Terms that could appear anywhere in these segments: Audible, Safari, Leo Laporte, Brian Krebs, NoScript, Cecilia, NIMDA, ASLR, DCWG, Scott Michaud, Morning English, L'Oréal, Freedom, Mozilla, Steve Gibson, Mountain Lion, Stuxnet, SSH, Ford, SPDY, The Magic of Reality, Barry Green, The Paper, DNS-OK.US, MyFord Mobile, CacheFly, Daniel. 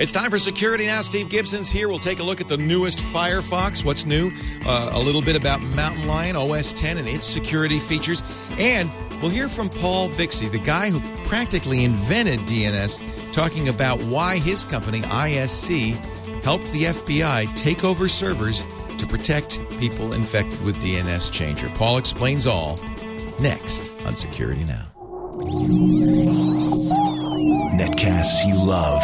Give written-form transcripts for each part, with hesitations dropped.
It's time for Security Now. Steve Gibson's here. We'll take a look at the newest Firefox, what's new, a little bit about Mountain Lion, OS X, and its security features. And we'll hear from Paul Vixie, the guy who practically invented DNS, talking about why his company, ISC, helped the FBI take over servers to protect people infected with DNS Changer. Paul explains all next on Security Now. Netcasts you love,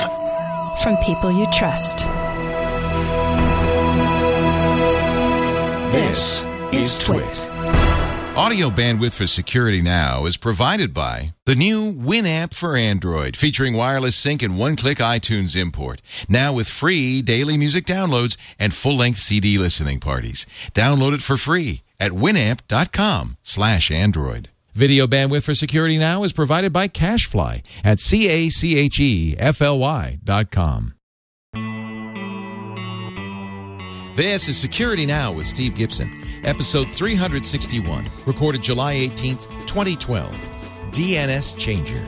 from people you trust. This is TWiT. Audio bandwidth for Security Now is provided by the new Winamp for Android, featuring wireless sync and one-click iTunes import. Now with free daily music downloads and full-length CD listening parties. Download it for free at winamp.com/Android. Video bandwidth for Security Now is provided by CacheFly at CacheFly.com. This is Security Now with Steve Gibson, episode 361, recorded July 18th, 2012, DNS Changer.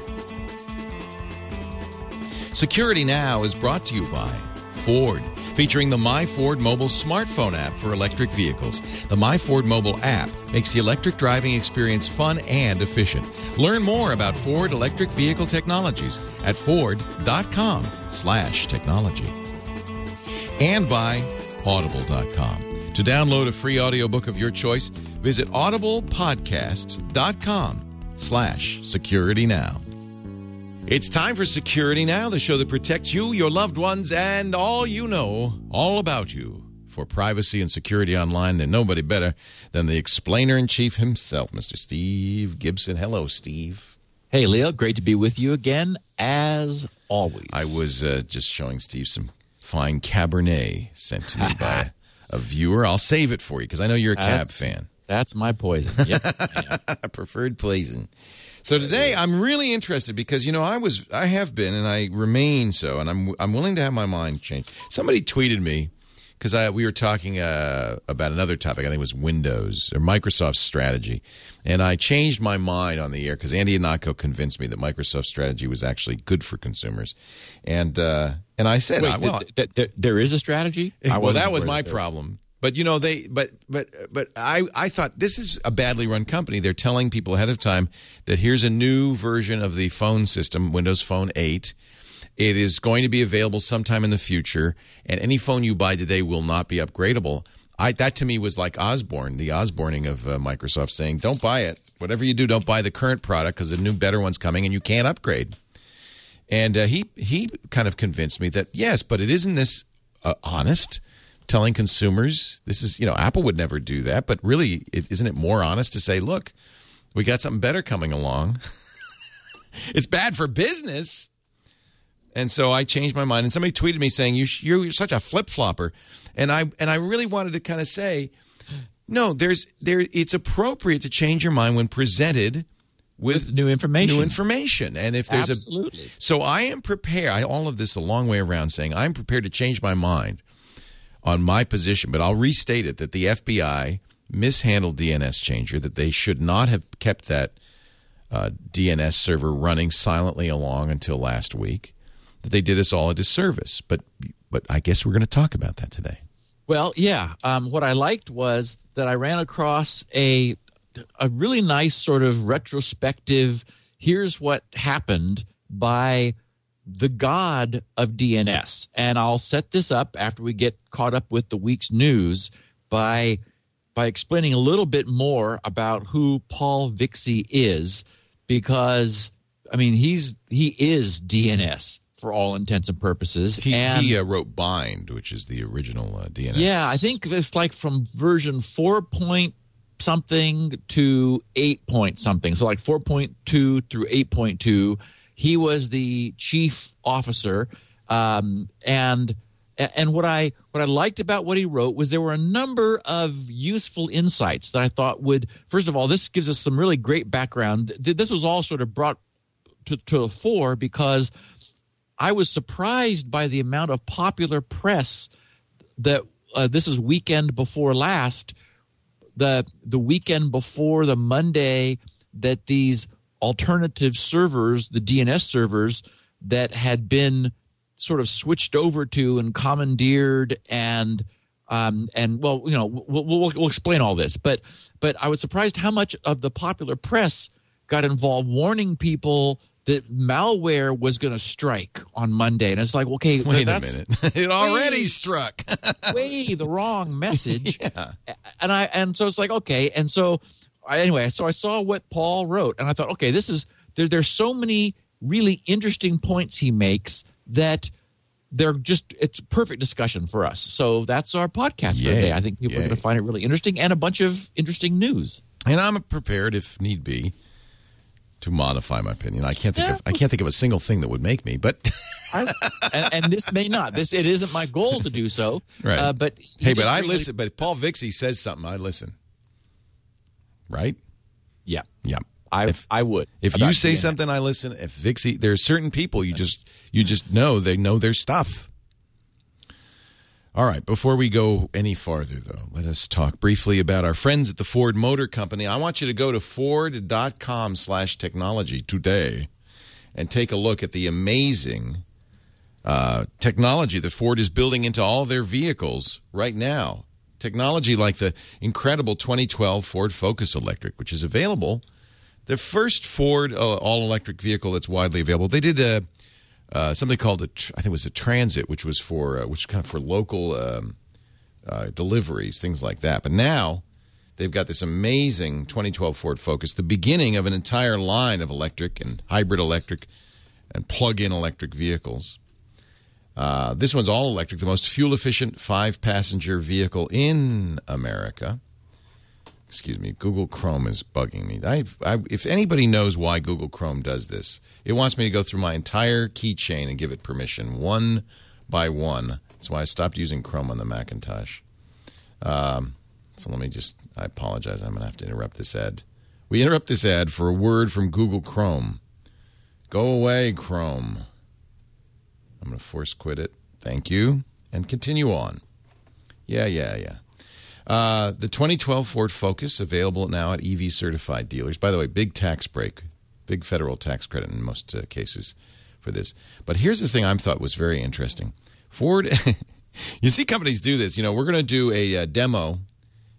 Security Now is brought to you by Ford, featuring the MyFord Mobile smartphone app for electric vehicles. The MyFord Mobile app makes the electric driving experience fun and efficient. Learn more about Ford electric vehicle technologies at ford.com/technology. And by audible.com. To download a free audiobook of your choice, visit audiblepodcast.com/securitynow. It's time for Security Now, the show that protects you, your loved ones, and all you know, all about you. For privacy and security online, then nobody better than the explainer-in-chief himself, Mr. Steve Gibson. Hello, Steve. Hey, Leo. Great to be with you again, as always. I was just showing Steve some fine Cabernet sent to me by a viewer. I'll save it for you because I know you're a Cab fan. That's my poison. Yep. Preferred poison. So today I'm really interested because, you know, I have been and I remain so, and I'm willing to have my mind changed. Somebody tweeted me because we were talking about another topic. I think it was Windows or Microsoft's strategy. And I changed my mind on the air because Andy Anako convinced me that Microsoft's strategy was actually good for consumers. And I said, wait, well, there is a strategy? Well, that was my problem. But, you know, I thought this is a badly run company. They're telling people ahead of time that here's a new version of the phone system, Windows Phone 8. It is going to be available sometime in the future, and any phone you buy today will not be upgradable. That to me was like Osborne, the Osborning of Microsoft, saying don't buy it. Whatever you do, don't buy the current product because the new better one's coming and you can't upgrade. And he kind of convinced me that, yes, but it isn't this honest, telling consumers this is, you know, Apple would never do that, but really, isn't it more honest to say, look, we got something better coming along. It's bad for business. And so I changed my mind, and somebody tweeted me saying, you're such a flip-flopper. And I really wanted to kind of say, no, it's appropriate to change your mind when presented with new information. And if there's absolutely. So I am prepared. All of this a long way around saying I'm prepared to change my mind on my position, but I'll restate it that the FBI mishandled DNS Changer, that they should not have kept that DNS server running silently along until last week, that they did us all a disservice. But I guess we're going to talk about that today. Well, yeah. What I liked was that I ran across a really nice sort of retrospective, here's what happened by the god of DNS. And I'll set this up after we get caught up with the week's news by explaining a little bit more about who Paul Vixie is, because, I mean, he is DNS for all intents and purposes. He wrote BIND, which is the original DNS. Yeah, I think it's like from version 4.2 something to 8 point something. So like 4.2 through 8.2, he was the chief officer. And what I liked about what he wrote was there were a number of useful insights that I thought would, first of all, this gives us some really great background. This was all sort of brought to the fore because I was surprised by the amount of popular press that this is weekend before last, the weekend before the Monday that these alternative servers, the DNS servers that had been sort of switched over to and commandeered and well, you know, we'll explain all this. But I was surprised how much of the popular press got involved warning people that malware was going to strike on Monday. And it's like, okay, wait a minute. It already struck. Way the wrong message. Yeah. And so it's like, okay. And so anyway, I saw what Paul wrote and I thought, okay, this is, there's so many really interesting points he makes that they're just, it's perfect discussion for us. So that's our podcast for today. I think people are going to find it really interesting and a bunch of interesting news. And I'm prepared if need be to modify my opinion. I can't think of a single thing that would make me. But and this may not. It isn't my goal to do so. Right. But I listen. But Paul Vixie says something. I listen. Right. Yeah. Yeah. I would. If you say something, I listen. If Vixie, there are certain people you just know they know their stuff. All right, before we go any farther, though, let us talk briefly about our friends at the Ford Motor Company. I want you to go to ford.com/technology today and take a look at the amazing technology that Ford is building into all their vehicles right now. Technology like the incredible 2012 Ford Focus Electric, which is available, the first Ford all-electric vehicle that's widely available. They did a... something called I think it was a Transit, which was for kind of for local deliveries, things like that. But now they've got this amazing 2012 Ford Focus, the beginning of an entire line of electric and hybrid electric and plug-in electric vehicles. This one's all electric, the most fuel-efficient 5-passenger vehicle in America. Excuse me, Google Chrome is bugging me. If anybody knows why Google Chrome does this, it wants me to go through my entire keychain and give it permission one by one. That's why I stopped using Chrome on the Macintosh. So let me just, I apologize. I'm going to have to interrupt this ad. We interrupt this ad for a word from Google Chrome. Go away, Chrome. I'm going to force quit it. Thank you. And continue on. Yeah. The 2012 Ford Focus, available now at EV-certified dealers. By the way, big tax break, big federal tax credit in most cases for this. But here's the thing I thought was very interesting. Ford, you see companies do this. You know, we're going to do a demo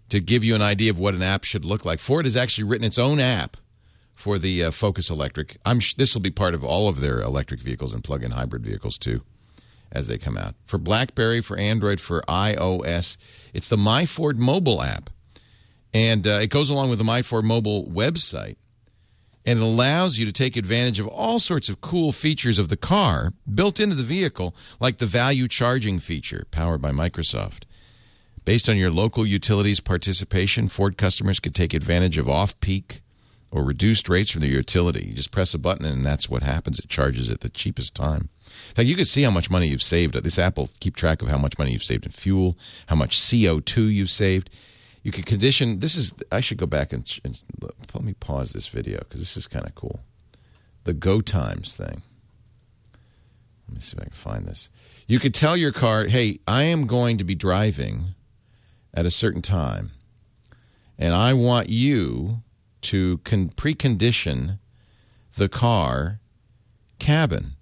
to give you an idea of what an app should look like. Ford has actually written its own app for the Focus Electric. This will be part of all of their electric vehicles and plug-in hybrid vehicles, too, as they come out. For BlackBerry, for Android, for iOS, it's the MyFord Mobile app. And it goes along with the MyFord Mobile website. And it allows you to take advantage of all sorts of cool features of the car built into the vehicle, like the value charging feature powered by Microsoft. Based on your local utilities participation, Ford customers could take advantage of off-peak or reduced rates from the utility. You just press a button and that's what happens. It charges at the cheapest time. In fact, you can see how much money you've saved. This app will keep track of how much money you've saved in fuel, how much CO2 you've saved. You can condition. This is. I should go back and look. Let me pause this video because this is kind of cool. The go times thing. Let me see if I can find this. You could tell your car, "Hey, I am going to be driving at a certain time, and I want you to precondition the car cabin."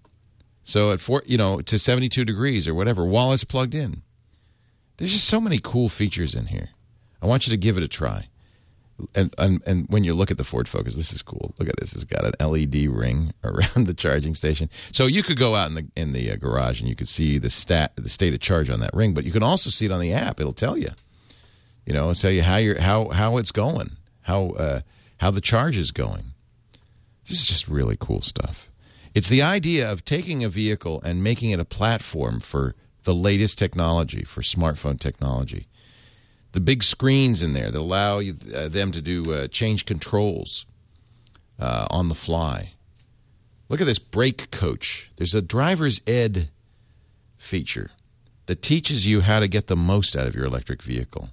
So at to 72 degrees or whatever, while it's plugged in. There's just so many cool features in here. I want you to give it a try. And when you look at the Ford Focus, this is cool. Look at this. It's got an LED ring around the charging station. So you could go out in the garage and you could see the state of charge on that ring, but you can also see it on the app. It'll tell you. You know, it'll tell you how it's going, how the charge is going. This is just really cool stuff. It's the idea of taking a vehicle and making it a platform for the latest technology, for smartphone technology. The big screens in there that allow them to do change controls on the fly. Look at this brake coach. There's a driver's ed feature that teaches you how to get the most out of your electric vehicle.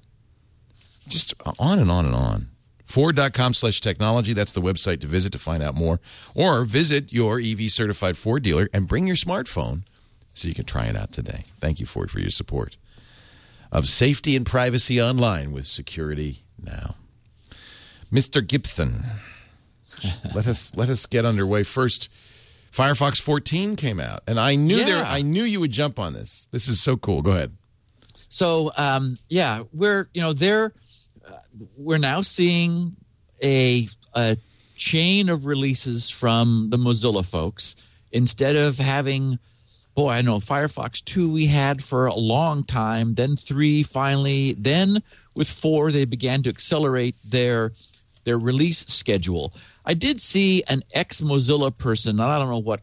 Just on and on and on. Ford.com/technology. That's the website to visit to find out more. Or visit your EV-certified Ford dealer and bring your smartphone so you can try it out today. Thank you, Ford, for your support of safety and privacy online with Security Now. Mr. Gibson, let us get underway. First, Firefox 14 came out, and I knew I knew you would jump on this. This is so cool. Go ahead. So yeah, we're now seeing a chain of releases from the Mozilla folks. Instead of having, boy, I know Firefox 2 we had for a long time, then 3 finally, then with 4 they began to accelerate their release schedule. I did see an ex-Mozilla person, and I don't know what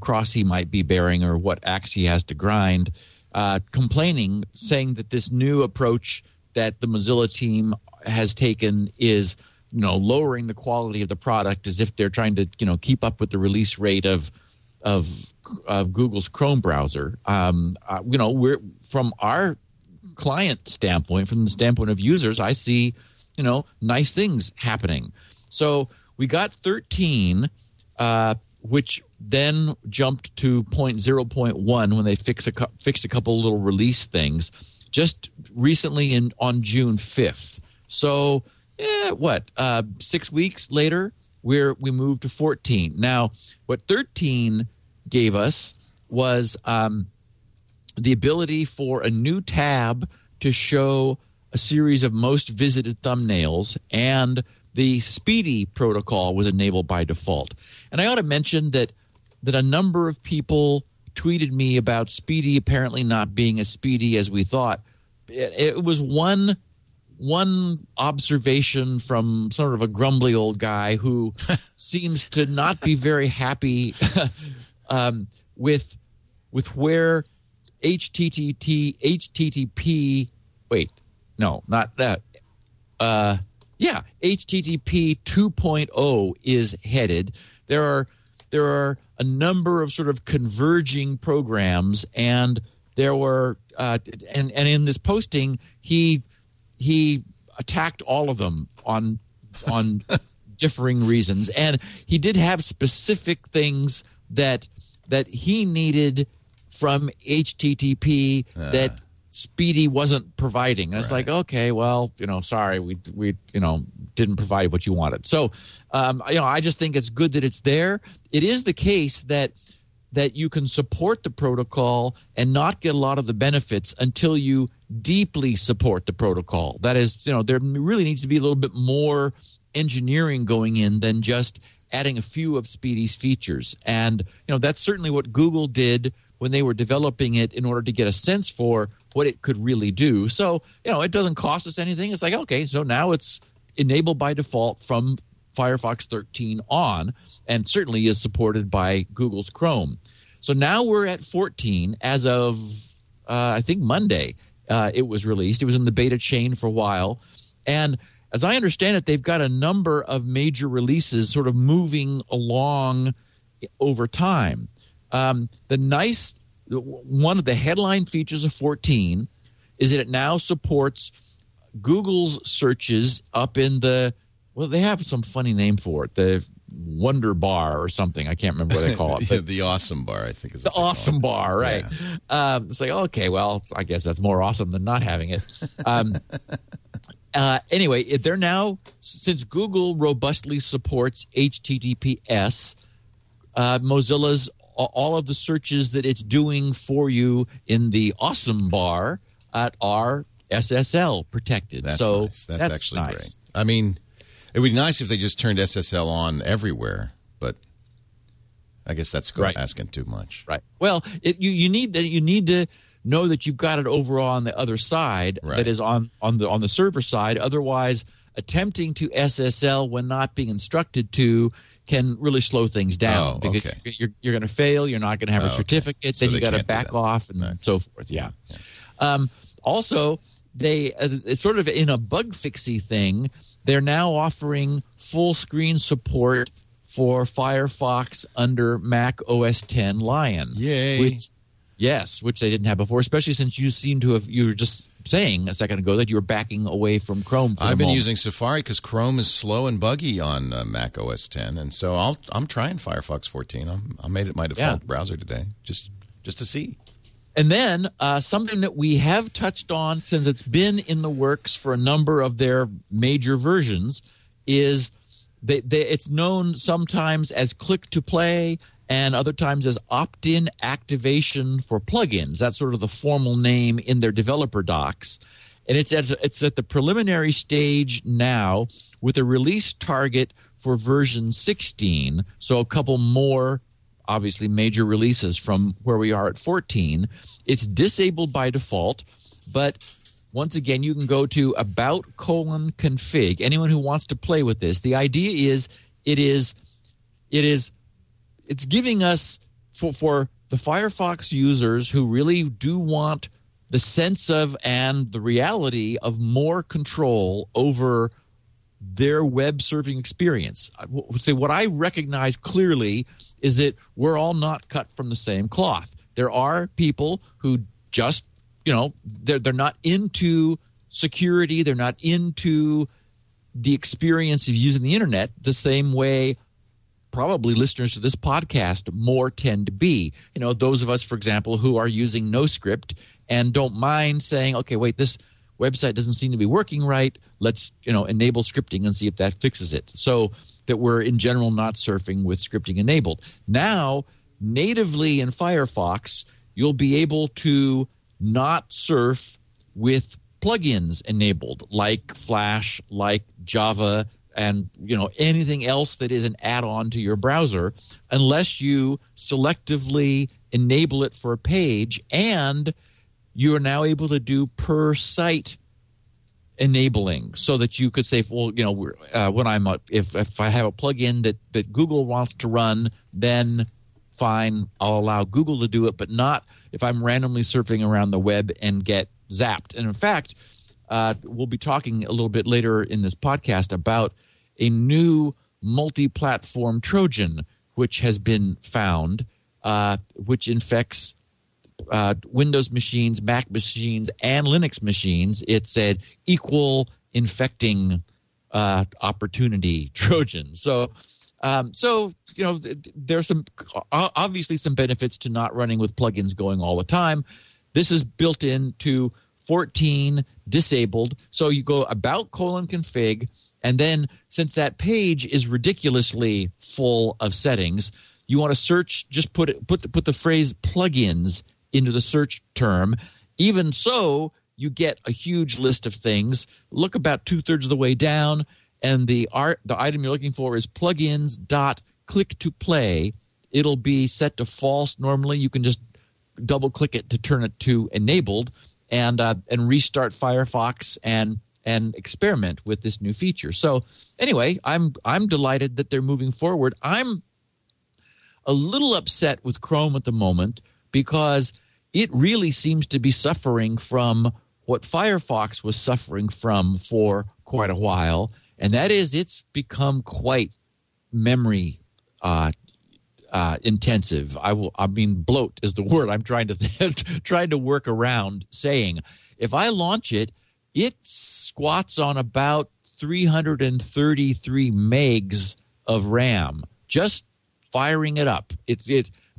cross he might be bearing or what axe he has to grind, complaining, saying that this new approach that the Mozilla team has taken is lowering the quality of the product, as if they're trying to keep up with the release rate of Google's Chrome browser. We're from our client standpoint, from the standpoint of users, I see nice things happening. So we got 13, which then jumped to 0.0.1 when they fixed a couple little release things just recently on June 5th. So 6 weeks later, we moved to 14. Now, what 13 gave us was the ability for a new tab to show a series of most visited thumbnails, and the SPDY protocol was enabled by default. And I ought to mention that a number of people tweeted me about SPDY apparently not being as speedy as we thought. It was one observation from sort of a grumbly old guy who seems to not be very happy with where HTTP wait, no, not that. HTTP 2.0 is headed. There are a number of sort of converging programs, and there were and in this posting he attacked all of them on differing reasons, and he did have specific things that he needed from HTTP that SPDY wasn't providing. And it's like, okay, well, sorry, we didn't provide what you wanted. So, I just think it's good that it's there. It is the case that you can support the protocol and not get a lot of the benefits until you deeply support the protocol. That is, there really needs to be a little bit more engineering going in than just adding a few of SPDY's features. And, that's certainly what Google did when they were developing it in order to get a sense for what it could really do. So, it doesn't cost us anything. It's like, okay, so now it's enabled by default from Firefox 13 on, and certainly is supported by Google's Chrome. So now we're at 14 as of, I think, Monday. It was released. It was in the beta chain for a while. And as I understand it, they've got a number of major releases sort of moving along over time. One of the headline features of 14 is that it now supports Google's searches up in the, well, they have some funny name for it, the Wonder Bar or something. I can't remember what they call it. Yeah, the Awesome Bar, I think is what they call it. The Awesome Bar, right. Yeah. It's like, okay, well, I guess that's more awesome than not having it. Anyway, they're now, since Google robustly supports HTTPS, Mozilla's all of the searches that it's doing for you in the Awesome Bar are SSL protected. That's so nice. That's actually nice. Great. I mean, it would be nice if they just turned SSL on everywhere, but I guess that's asking too much. Right. Well, you need to know that you've got it overall on the other side, that is on the server side. Otherwise, attempting to SSL when not being instructed to can really slow things down, because you're going to fail. You're not going to have a certificate. Okay. So then you got to back off and so forth. Yeah. Also, they it's sort of in a bug fixy thing. They're now offering full screen support for Firefox under Mac OS X Lion. Yay! Which they didn't have before, especially since you were just saying a second ago that you were backing away from Chrome. I've been using Safari because Chrome is slow and buggy on Mac OS X, and so I'm trying Firefox 14. I made it my default browser today just to see. And then something that we have touched on, since it's been in the works for a number of their major versions, is it's known sometimes as click to play and other times as opt-in activation for plugins. That's sort of the formal name in their developer docs. And it's at the preliminary stage now with a release target for version 16, so a couple more, obviously, major releases from where we are at 14. It's disabled by default, but once again, you can go to about:config. Anyone who wants to play with this, the idea is it's giving us, for the Firefox users who really do want the sense of and the reality of more control over their web surfing experience. So what I recognize clearly is that we're all not cut from the same cloth. There are people who just, they're not into security. They're not into the experience of using the internet the same way probably listeners to this podcast more tend to be. Those of us, for example, who are using NoScript and don't mind saying, okay, wait, this website doesn't seem to be working right. Let's, enable scripting and see if that fixes it. So that we're in general not surfing with scripting enabled. Now, natively in Firefox, you'll be able to not surf with plugins enabled, like Flash, like Java, and anything else that is an add-on to your browser, unless you selectively enable it for a page. And you are now able to do per site enabling, so that you could say, well, when I'm if I have a plugin that Google wants to run, then fine, I'll allow Google to do it, but not if I'm randomly surfing around the web and get zapped. And in fact, we'll be talking a little bit later in this podcast about a new multi-platform Trojan which has been found, which infects Windows machines, Mac machines, and Linux machines. It's an equal infecting opportunity Trojan. So there's obviously some benefits to not running with plugins going all the time. This is built into 14, disabled. So you go about:config, and then since that page is ridiculously full of settings, you want to search. Just put the phrase plugins into the search term. Even so, you get a huge list of things. Look about 2/3 of the way down, and the item you're looking for is plugins.click-to-play. It'll be set to false normally. You can just double-click it to turn it to enabled, and restart Firefox and experiment with this new feature. So anyway, I'm delighted that they're moving forward. I'm a little upset with Chrome at the moment, because it really seems to be suffering from what Firefox was suffering from for quite a while, and that is it's become quite memory intensive. Bloat is the word I'm trying to trying to work around saying. If I launch it, it squats on about 333 megs of RAM just firing it up.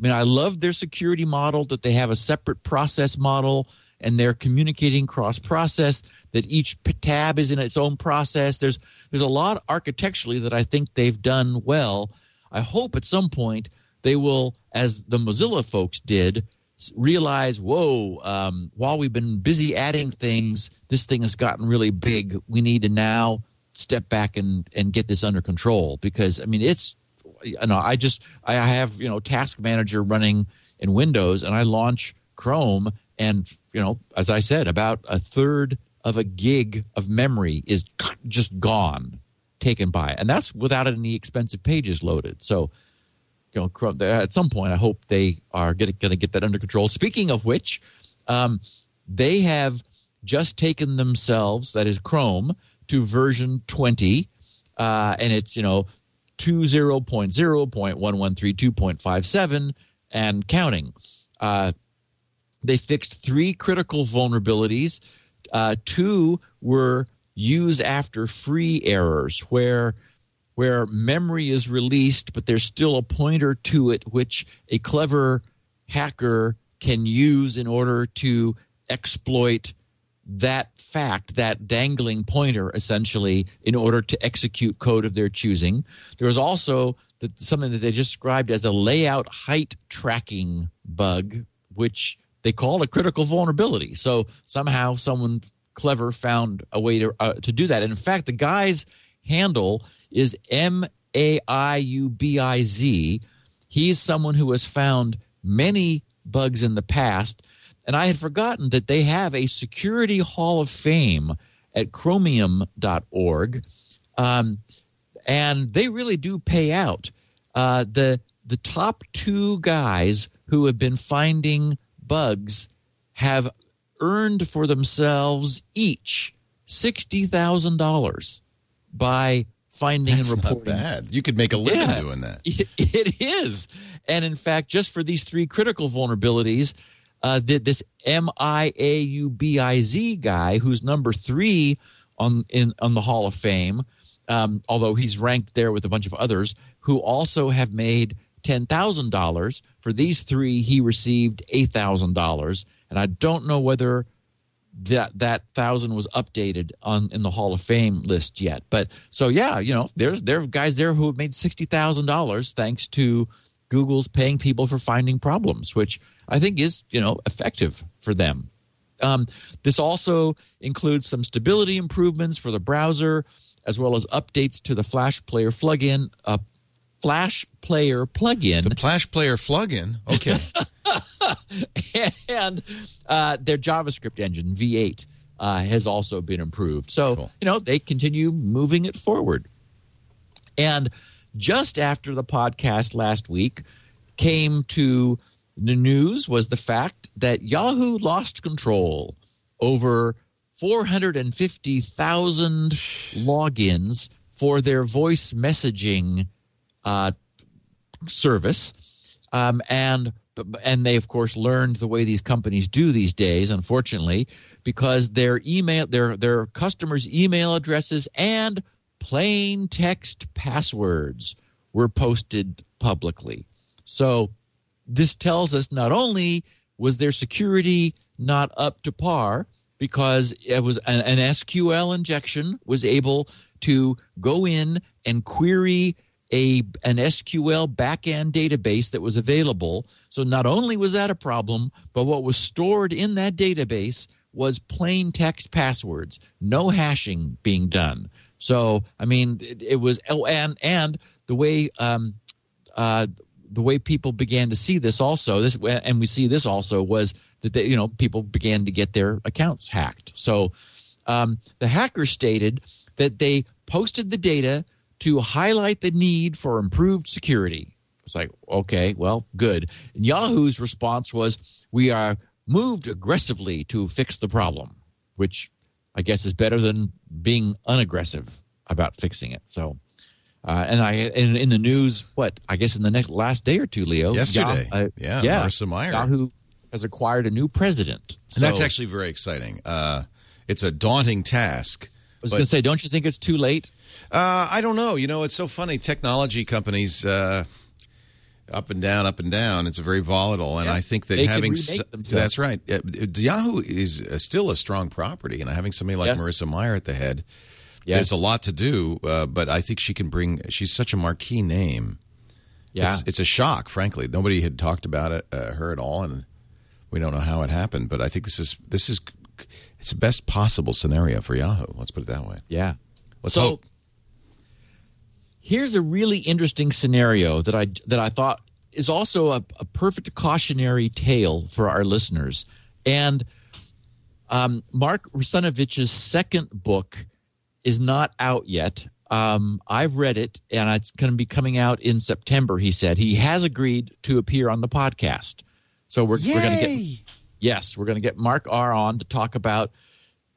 I love their security model, that they have a separate process model and they're communicating cross-process, that each tab is in its own process. There's a lot architecturally that I think they've done well. I hope at some point they will, as the Mozilla folks did, realize, while we've been busy adding things, this thing has gotten really big. We need to now step back and get this under control, because, it's – I have Task Manager running in Windows, and I launch Chrome, and as I said, about 1/3 of a gig of memory is just gone, taken by, and that's without any expensive pages loaded. So, Chrome, at some point, I hope they are going to get that under control. Speaking of which, they have just taken themselves, that is Chrome, to version 20, and it's 20.0.1132.57 and counting. They fixed 3 critical vulnerabilities. 2 were use after free errors, where memory is released, but there's still a pointer to it, which a clever hacker can use in order to exploit that fact, that dangling pointer, essentially, in order to execute code of their choosing. There was also that something that they described as a layout height tracking bug, which they called a critical vulnerability. So somehow someone clever found a way to do that. And in fact, the guy's handle is MAIUBIZ. He's someone who has found many bugs in the past. And I had forgotten that they have a security hall of fame at chromium.org. And they really do pay out. The top two guys who have been finding bugs have earned for themselves each $60,000 by finding and reporting. That's not bad. You could make a living doing that. It is. And in fact, just for these three critical vulnerabilities, this MIAUBIZ guy, who's number three on the Hall of Fame, although he's ranked there with a bunch of others who also have made $10,000. For these three, he received $8,000. And I don't know whether that 1,000 was updated in the Hall of Fame list yet. But so, yeah, you know, there are guys there who have made $60,000 thanks to Google's paying people for finding problems, which I think is, you know, effective for them. This also includes some stability improvements for the browser, as well as updates to the Flash Player plugin. The Flash Player plugin? Okay. And their JavaScript engine, V8, has also been improved. So, you know, they continue moving it forward. And just after the podcast last week came to the news was the fact that Yahoo lost control over 450,000 logins for their voice messaging service. And they, of course, learned the way these companies do these days, unfortunately, because their email, their customers' email addresses and plain text passwords were posted publicly. So this tells us not only was their security not up to par, because it was an SQL injection was able to go in and query an SQL backend database that was available. So not only was that a problem, but what was stored in that database was plain text passwords, no hashing being done. So I mean, it was and the way people began to see this also, and we see this also, was that they, you know, people began to get their accounts hacked. So the hackers stated that they posted the data to highlight the need for improved security. It's like, okay, well, good. And Yahoo's response was, we are moved aggressively to fix the problem, which I guess is better than being unaggressive about fixing it. So, in the news, I guess in the last day or two, Leo. Yesterday. Marissa Mayer. Yahoo has acquired a new president. And that's actually very exciting. It's a daunting task. I was going to say, don't you think it's too late? I don't know. You know, it's so funny. Technology companies, up and down. It's very volatile, and I think that that's right. Yahoo is still a strong property, and having somebody like Marissa Mayer at the head, there's a lot to do. But I think she can bring. She's such a marquee name. Yeah, it's a shock, frankly. Nobody had talked about it, her at all, and we don't know how it happened. But I think this is it's the best possible scenario for Yahoo. Let's put it that way. Yeah. Let's hope. Here's a really interesting scenario that I thought is also a perfect cautionary tale for our listeners. And Mark Russinovich's second book is not out yet. I've read it, and it's going to be coming out in September, he said. He has agreed to appear on the podcast. So we're going to get Mark R. on to talk about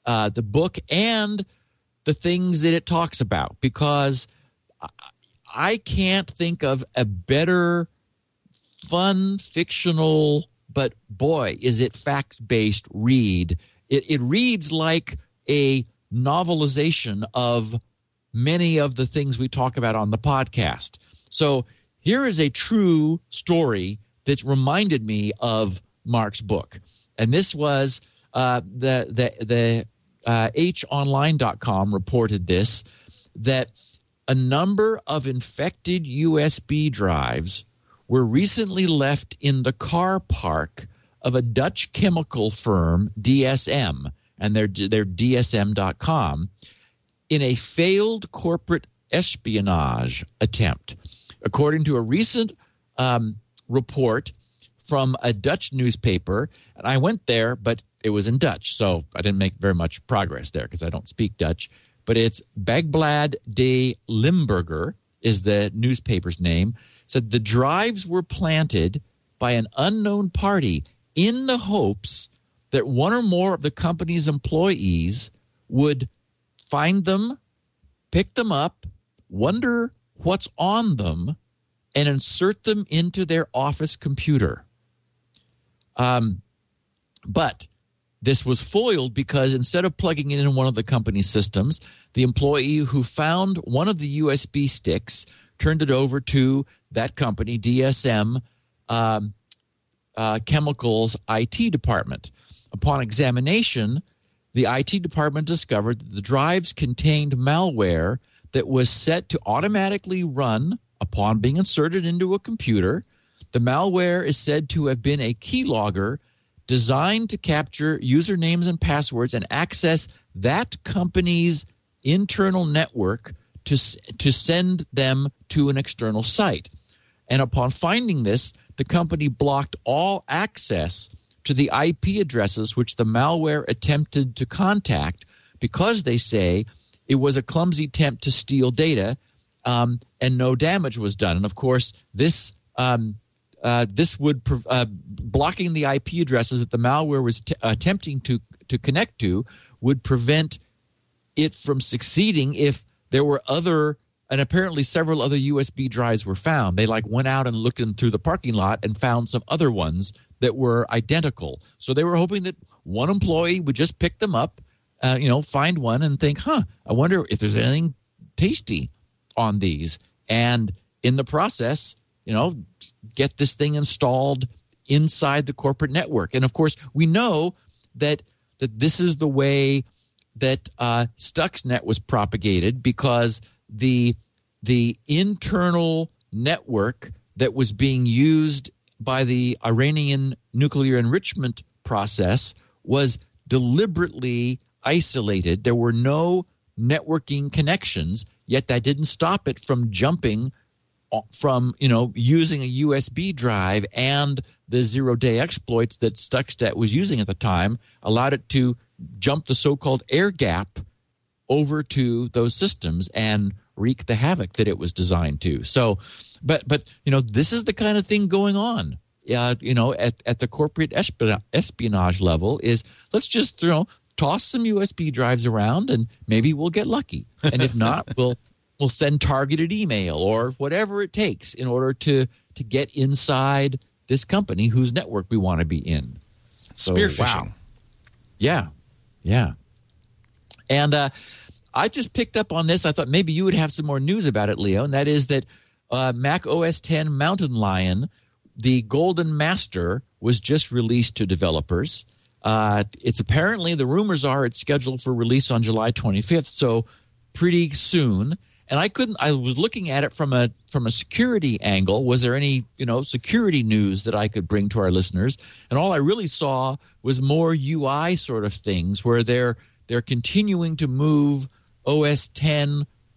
the book and the things that it talks about, because – I can't think of a better fun, fictional, but boy, is it fact-based read. It reads like a novelization of many of the things we talk about on the podcast. So here is a true story that's reminded me of Mark's book. And this was the HOnline.com reported this, that a number of infected USB drives were recently left in the car park of a Dutch chemical firm, DSM, and they're DSM.com, in a failed corporate espionage attempt. According to a recent report from a Dutch newspaper, and I went there, but it was in Dutch, so I didn't make very much progress there because I don't speak Dutch. But it's Bagblad de Limburger is the newspaper's name. Said the drives were planted by an unknown party in the hopes that one or more of the company's employees would find them, pick them up, wonder what's on them, and insert them into their office computer. But this was foiled because instead of plugging it in one of the company's systems, the employee who found one of the USB sticks turned it over to that company, DSM Chemicals IT department. Upon examination, the IT department discovered that the drives contained malware that was set to automatically run upon being inserted into a computer. The malware is said to have been a keylogger designed to capture usernames and passwords and access that company's internal network to send them to an external site. And upon finding this, the company blocked all access to the IP addresses which the malware attempted to contact because, they say, it was a clumsy attempt to steal data and no damage was done. And, of course, this blocking the IP addresses that the malware was attempting to connect to would prevent it from succeeding if there were other – and apparently several other USB drives were found. They, went out and looked in through the parking lot and found some other ones that were identical. So they were hoping that one employee would just pick them up, find one and think, I wonder if there's anything tasty on these. And in the process, get this thing installed inside the corporate network. And, of course, we know that this is the way that Stuxnet was propagated because the internal network that was being used by the Iranian nuclear enrichment process was deliberately isolated. There were no networking connections, yet that didn't stop it from jumping from, using a USB drive, and the zero-day exploits that Stuxnet was using at the time allowed it to jump the so-called air gap over to those systems and wreak the havoc that it was designed to. So, but this is the kind of thing going on, at the corporate espionage level is let's just toss some USB drives around and maybe we'll get lucky. And if not, we'll send targeted email or whatever it takes in order to get inside this company whose network we want to be in. Spear phishing. Wow. Yeah. Yeah. And I just picked up on this. I thought maybe you would have some more news about it, Leo, and that is that Mac OS X Mountain Lion, the Golden Master, was just released to developers. It's apparently, the rumors are, it's scheduled for release on July 25th, so pretty soon. And I was looking at it from a security angle. Was there any, security news that I could bring to our listeners? And all I really saw was more UI sort of things where they're continuing to move OS X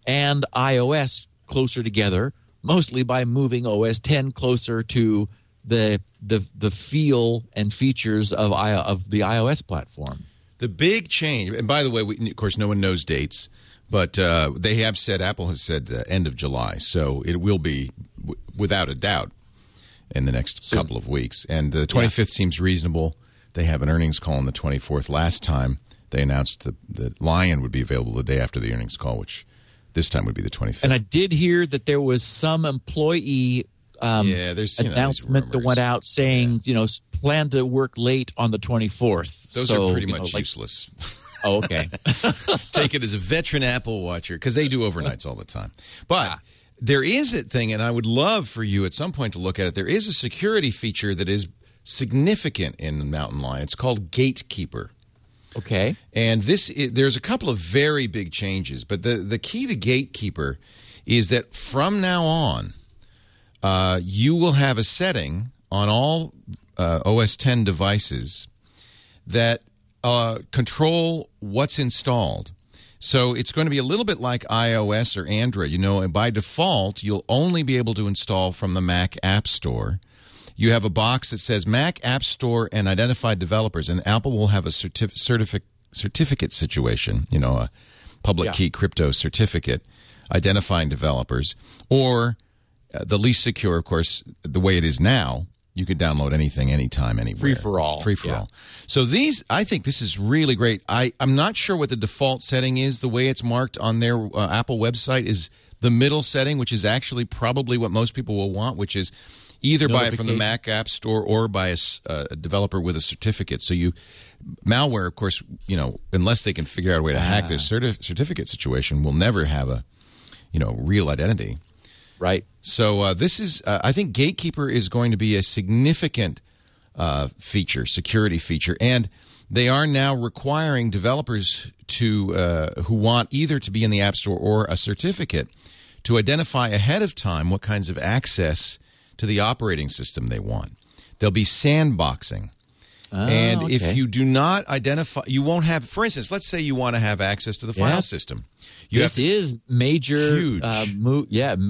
and iOS closer together, mostly by moving OS X closer to the feel and features of the iOS platform. The big change, and by the way, of course, no one knows dates. But they have said, Apple has said end of July, so it will be without a doubt in the next couple of weeks. And the 25th seems reasonable. They have an earnings call on the 24th. Last time they announced that Lion would be available the day after the earnings call, which this time would be the 25th. And I did hear that there was some employee announcement that went out saying, plan to work late on the 24th. Those are pretty much useless. Oh, okay. Take it as a veteran Apple watcher, because they do overnights all the time. But there is a thing, and I would love for you at some point to look at it. There is a security feature that is significant in Mountain Lion. It's called Gatekeeper. Okay. And this is, there's a couple of very big changes, but the key to Gatekeeper is that from now on, you will have a setting on all OS X devices that control what's installed. So it's going to be a little bit like iOS or Android. You know, and by default, you'll only be able to install from the Mac App Store. You have a box that says Mac App Store and identified developers, and Apple will have a certificate situation, you know, a public key crypto certificate identifying developers. Or the least secure, of course, the way it is now, you could download anything, anytime, anywhere. Free for all. Free for all. So these, I think this is really great. I'm not sure what the default setting is. The way it's marked on their Apple website is the middle setting, which is actually probably what most people will want, which is either buy it from the Mac App Store or by a developer with a certificate. So you, malware, of course, you know, unless they can figure out a way to hack their certificate situation, will never have a, you know, real identity. Right. So this is, I think Gatekeeper is going to be a significant feature, security feature. And they are now requiring developers to who want either to be in the App Store or a certificate to identify ahead of time what kinds of access to the operating system they want. There'll be sandboxing. And if you do not identify, you won't have, for instance, let's say you want to have access to the file system. This is major, huge.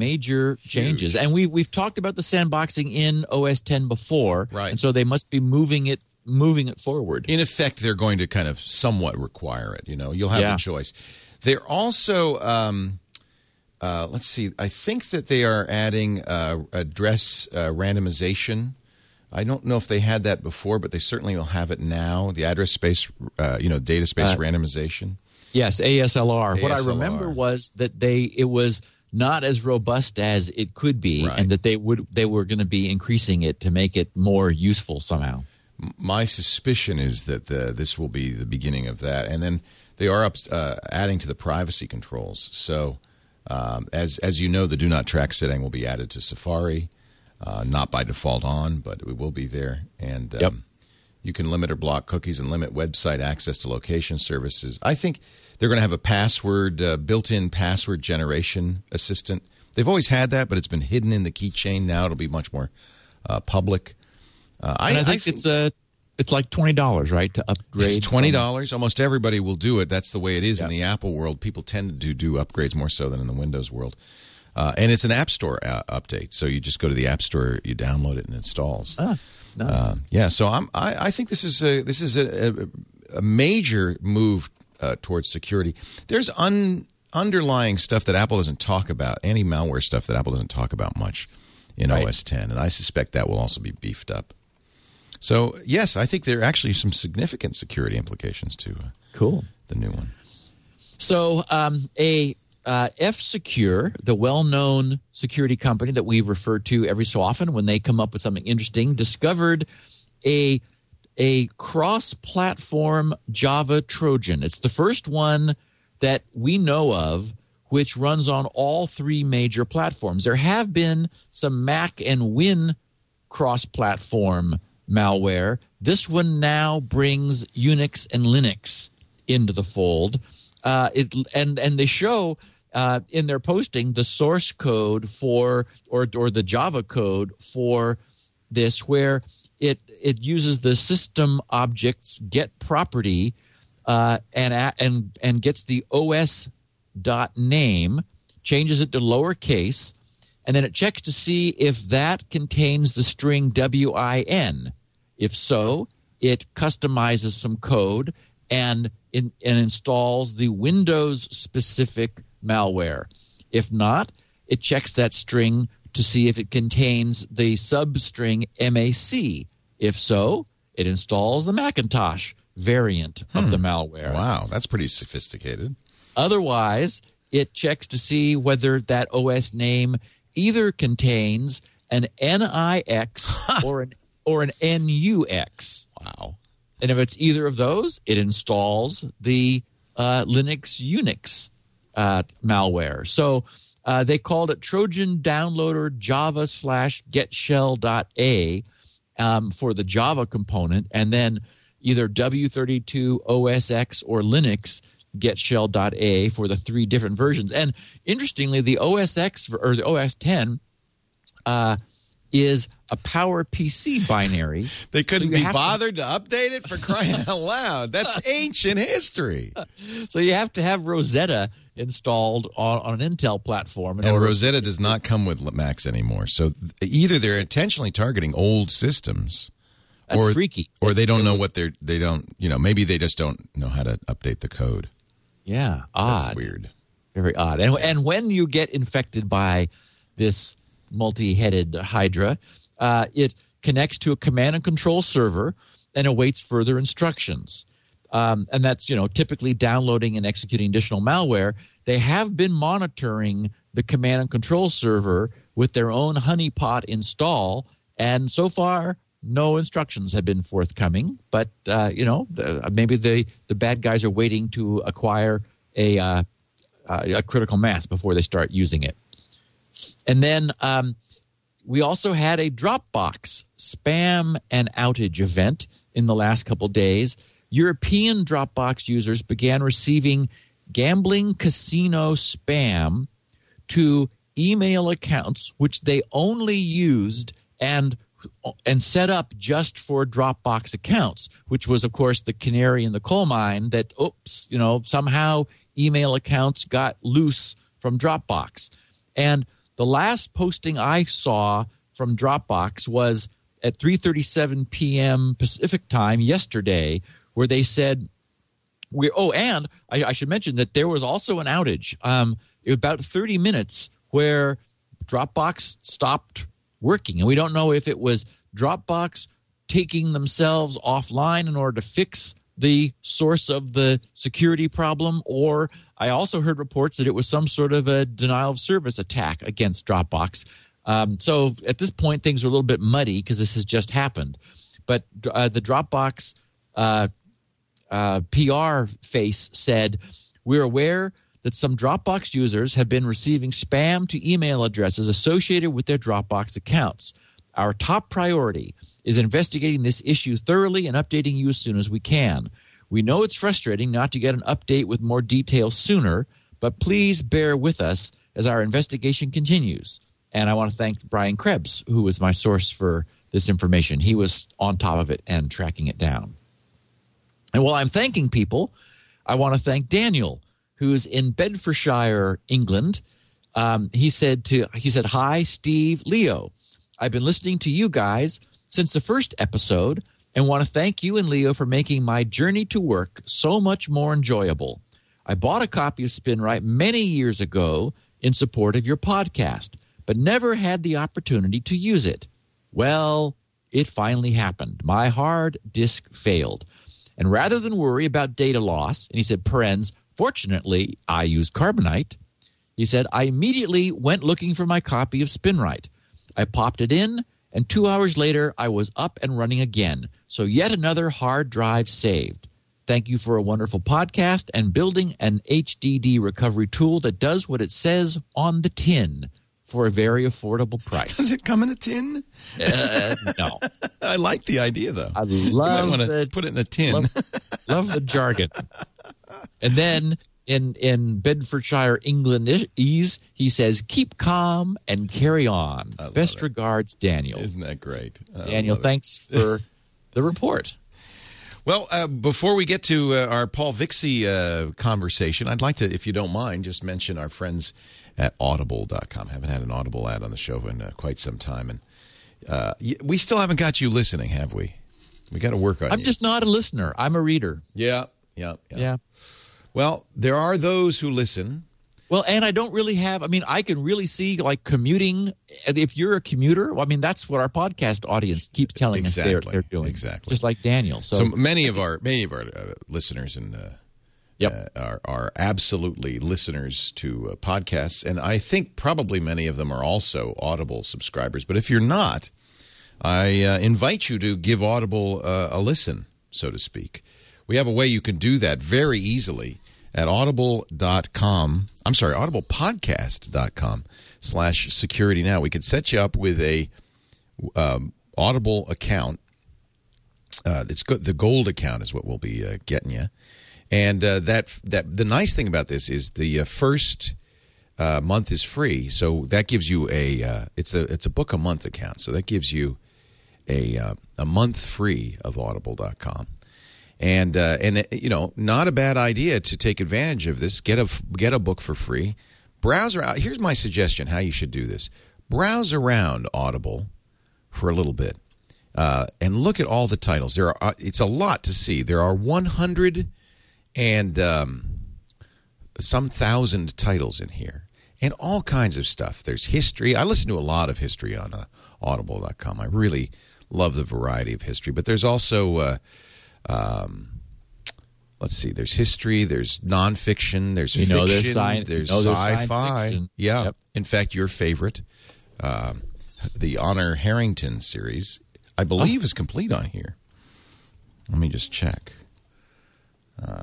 Major changes. And we've talked about the sandboxing in OS X before. Right. And so they must be moving it forward. In effect, they're going to kind of somewhat require it. You know, you'll have a choice. They're also, let's see, I think that they are adding address randomization. I don't know if they had that before, but they certainly will have it now, the address space, data space randomization. Yes, ASLR. What I remember was that it was not as robust as it could be, and that they were going to be increasing it to make it more useful somehow. My suspicion is that this will be the beginning of that. And then they are adding to the privacy controls. So as you know, the do not track setting will be added to Safari. Not by default on, but it will be there. And you can limit or block cookies and limit website access to location services. I think they're going to have a password, built-in password generation assistant. They've always had that, but it's been hidden in the keychain. Now it'll be much more public. I think it's like $20, right, to upgrade? It's $20. Almost everybody will do it. That's the way it is in the Apple world. People tend to do upgrades more so than in the Windows world. And it's an App Store update, so you just go to the App Store, you download it, and it installs. Nice. So I think this is a major move towards security. There's underlying stuff that Apple doesn't talk about, anti-malware stuff that Apple doesn't talk about much in OS X, and I suspect that will also be beefed up. So yes, I think there are actually some significant security implications to the new one. So F-Secure, the well-known security company that we refer to every so often when they come up with something interesting, discovered a cross-platform Java Trojan. It's the first one that we know of which runs on all three major platforms. There have been some Mac and Win cross-platform malware. This one now brings Unix and Linux into the fold. And they show in their posting the source code for or the Java code for this, where it uses the system objects get property and gets the os.name, changes it to lowercase, and then it checks to see if that contains the string win. If so, it customizes some code and installs the Windows-specific malware. If not, it checks that string to see if it contains the substring MAC. If so, it installs the Macintosh variant of the malware. Wow, that's pretty sophisticated. Otherwise, it checks to see whether that OS name either contains an NIX or an NUX. Wow. And if it's either of those, it installs the Linux Unix malware. So they called it Trojan Downloader Java /getshell.a for the Java component. And then either W32, OS X, or Linux, get shell.a for the three different versions. And interestingly, the OS X or the OS 10 is a PowerPC binary. They couldn't be bothered to update it, for crying out loud. That's ancient history. So you have to have Rosetta installed on an Intel platform. And Rosetta does not come with Macs anymore. So either they're intentionally targeting old systems, or freaky, or they don't know what they don't, you know, maybe they just don't know how to update the code. Yeah, odd. That's weird. Very odd. And when you get infected by this multi-headed hydra, it connects to a command and control server and awaits further instructions. And that's, you know, typically downloading and executing additional malware. They have been monitoring the command and control server with their own honeypot install, and so far no instructions have been forthcoming, but, you know, maybe the bad guys are waiting to acquire a critical mass before they start using it. And then we also had a Dropbox spam and outage event in the last couple days. European Dropbox users began receiving gambling casino spam to email accounts which they only used and set up just for Dropbox accounts, which was, of course, the canary in the coal mine that, oops, you know, somehow email accounts got loose from Dropbox. And the last posting I saw from Dropbox was at 3:37 p.m. Pacific time yesterday, where they said, and I should mention that there was also an outage, about 30 minutes, where Dropbox stopped working. And we don't know if it was Dropbox taking themselves offline in order to fix the source of the security problem, or I also heard reports that it was some sort of a denial of service attack against Dropbox. So at this point, things are a little bit muddy because this has just happened. But the Dropbox PR face said, "We're aware that some Dropbox users have been receiving spam to email addresses associated with their Dropbox accounts. Our top priority is investigating this issue thoroughly and updating you as soon as we can. We know it's frustrating not to get an update with more detail sooner, but please bear with us as our investigation continues." And I want to thank Brian Krebs, who was my source for this information. He was on top of it and tracking it down. And while I'm thanking people, I want to thank Daniel, who's in Bedfordshire, England. He said, "Hi, Steve, Leo. I've been listening to you guys since the first episode and want to thank you and Leo for making my journey to work so much more enjoyable. I bought a copy of Spinrite many years ago in support of your podcast, but never had the opportunity to use it. Well, it finally happened. My hard disk failed. And rather than worry about data loss," and he said, parens, "fortunately, I use Carbonite," he said, "I immediately went looking for my copy of Spinrite. I popped it in, and 2 hours later, I was up and running again. So yet another hard drive saved. Thank you for a wonderful podcast and building an HDD recovery tool that does what it says on the tin for a very affordable price." Does it come in a tin? No. I like the idea, though. I love you might want to put it in a tin. Love the jargon. And then in Bedfordshire, England, he says, "Keep calm and carry on. Best regards, Daniel." Isn't that great? Daniel, thanks for the report. Well, before we get to our Paul Vixie conversation, I'd like to, if you don't mind, just mention our friends at audible.com. Haven't had an Audible ad on the show in quite some time. And we still haven't got you listening, have we? We got to work on it. I'm just not a listener. I'm a reader. Yeah. Well, there are those who listen. Well, and I don't really have – I mean, I can really see, like, commuting. If you're a commuter, I mean, that's what our podcast audience keeps telling us they're doing. Exactly. Just like Daniel. So many of our listeners and are absolutely listeners to podcasts, and I think probably many of them are also Audible subscribers. But if you're not, I invite you to give Audible a listen, so to speak. We have a way you can do that very easily at audiblepodcast.com/security now. We could set you up with a Audible account It's good. The gold account is what we'll be getting you, and that the nice thing about this is the first month is free, so that gives you a it's a book a month account, so that gives you a month free of Audible.com, and you know, not a bad idea to take advantage of this. Get a book for free. Browse around. Here's my suggestion: how you should do this. Browse around Audible for a little bit. And look at all the titles. There are it's a lot to see. There are 100 and some thousand titles in here, and all kinds of stuff. There's history. I listen to a lot of history on Audible.com. I really love the variety of history. But there's also, let's see. There's history. There's nonfiction. There's fiction. There's sci-fi. Yeah. Yep. In fact, your favorite, the Honor Harrington series. I believe is complete on here. Let me just check.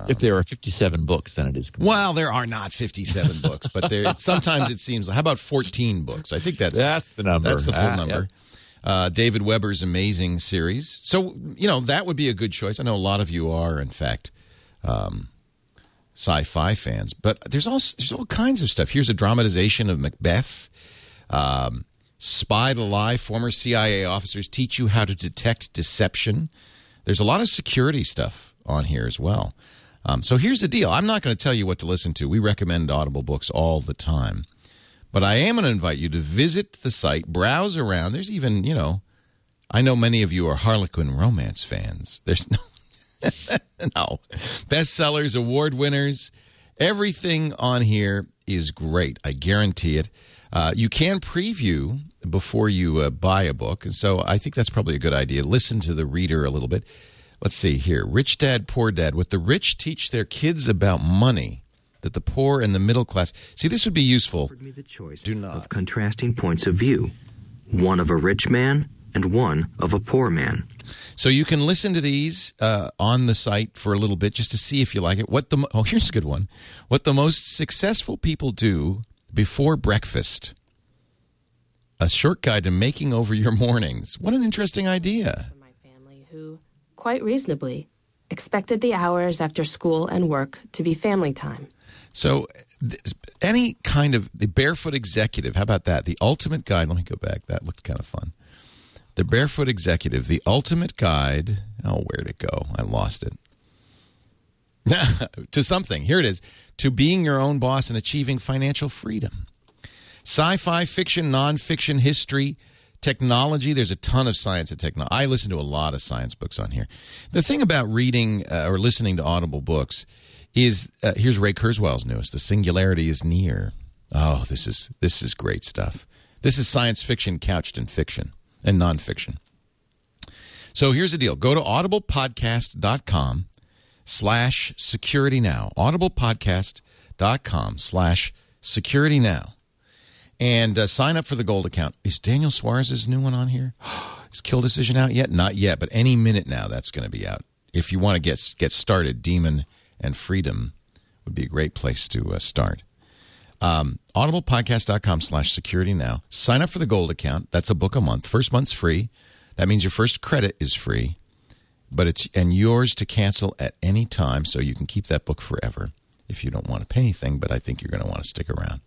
If there are 57 books, then it is complete. Well, there are not 57 books, but there, sometimes it seems. How about 14 books? I think that's the number. That's the full number. Yeah. David Weber's amazing series. So, you know, that would be a good choice. I know a lot of you are, in fact, sci-fi fans. But there's all kinds of stuff. Here's a dramatization of Macbeth. Spy to Lie, former CIA officers teach you how to detect deception. There's a lot of security stuff on here as well. So here's the deal. I'm not going to tell you what to listen to. We recommend Audible books all the time. But I am going to invite you to visit the site, browse around. There's even, you know, I know many of you are Harlequin romance fans. There's no bestsellers, award winners. Everything on here is great. I guarantee it. You can preview before you buy a book, and so I think that's probably a good idea. Listen to the reader a little bit. Let's see here. Rich Dad, Poor Dad. What the rich teach their kids about money that the poor and the middle class... See, this would be useful. ...offered me the choice of contrasting points of view, one of a rich man and one of a poor man. So you can listen to these on the site for a little bit just to see if you like it. Oh, here's a good one. What the most successful people do... Before breakfast, a short guide to making over your mornings. What an interesting idea. ...from my family who, quite reasonably, expected the hours after school and work to be family time. So any kind of the Barefoot Executive, how about that? The Ultimate Guide. Let me go back. That looked kind of fun. The Barefoot Executive, the Ultimate Guide. Oh, where'd it go? I lost it. To something. Here it is. To being your own boss and achieving financial freedom. Sci-fi, fiction, nonfiction, history, technology. There's a ton of science and technology. I listen to a lot of science books on here. The thing about reading or listening to Audible books is, here's Ray Kurzweil's newest, The Singularity is Near. Oh, this is great stuff. This is science fiction couched in fiction and nonfiction. So here's the deal. Go to audiblepodcast.com. /security now, audiblepodcast.com /security now, and sign up for the gold account. Is Daniel Suarez's new one on here? Is Kill Decision out yet? Not yet, but any minute now that's going to be out. If you want to get started, Demon and Freedom would be a great place to start. Audiblepodcast.com /security now. Sign up for the gold account. That's a book a month. First month's free. That means your first credit is free. But it's and yours to cancel at any time, so you can keep that book forever if you don't want to pay anything, but I think you're going to want to stick around.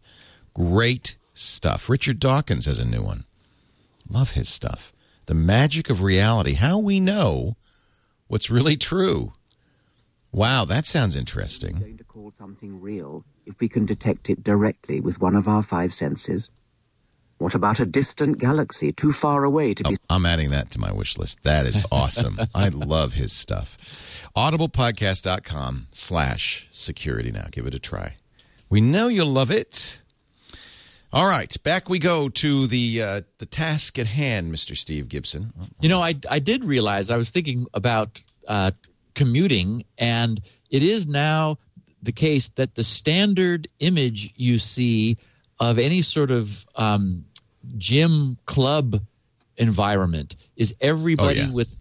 Great stuff. Richard Dawkins has a new one. Love his stuff. The Magic of Reality, How We Know What's Really True. Wow, that sounds interesting. We're going to call something real if we can detect it directly with one of our five senses. What about a distant galaxy too far away to be... Oh, I'm adding that to my wish list. That is awesome. I love his stuff. Audiblepodcast.com /security now. Give it a try. We know you'll love it. All right. Back we go to the task at hand, Mr. Steve Gibson. You know, I did realize I was thinking about commuting, and it is now the case that the standard image you see of any sort of gym club environment is everybody with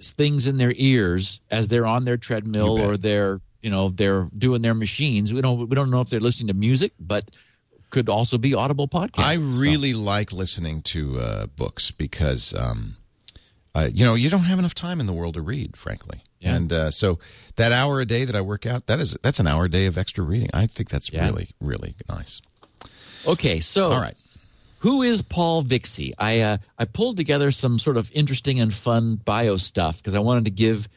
things in their ears as they're on their treadmill or they're doing their machines. We don't know if they're listening to music, but could also be audible podcasts. I really like listening to books because you know, you don't have enough time in the world to read, frankly. Yeah. And so that hour a day that I work out, that's an hour a day of extra reading. I think that's really, really nice. Okay, so all right. Who is Paul Vixie? I pulled together some sort of interesting and fun bio stuff because I wanted to give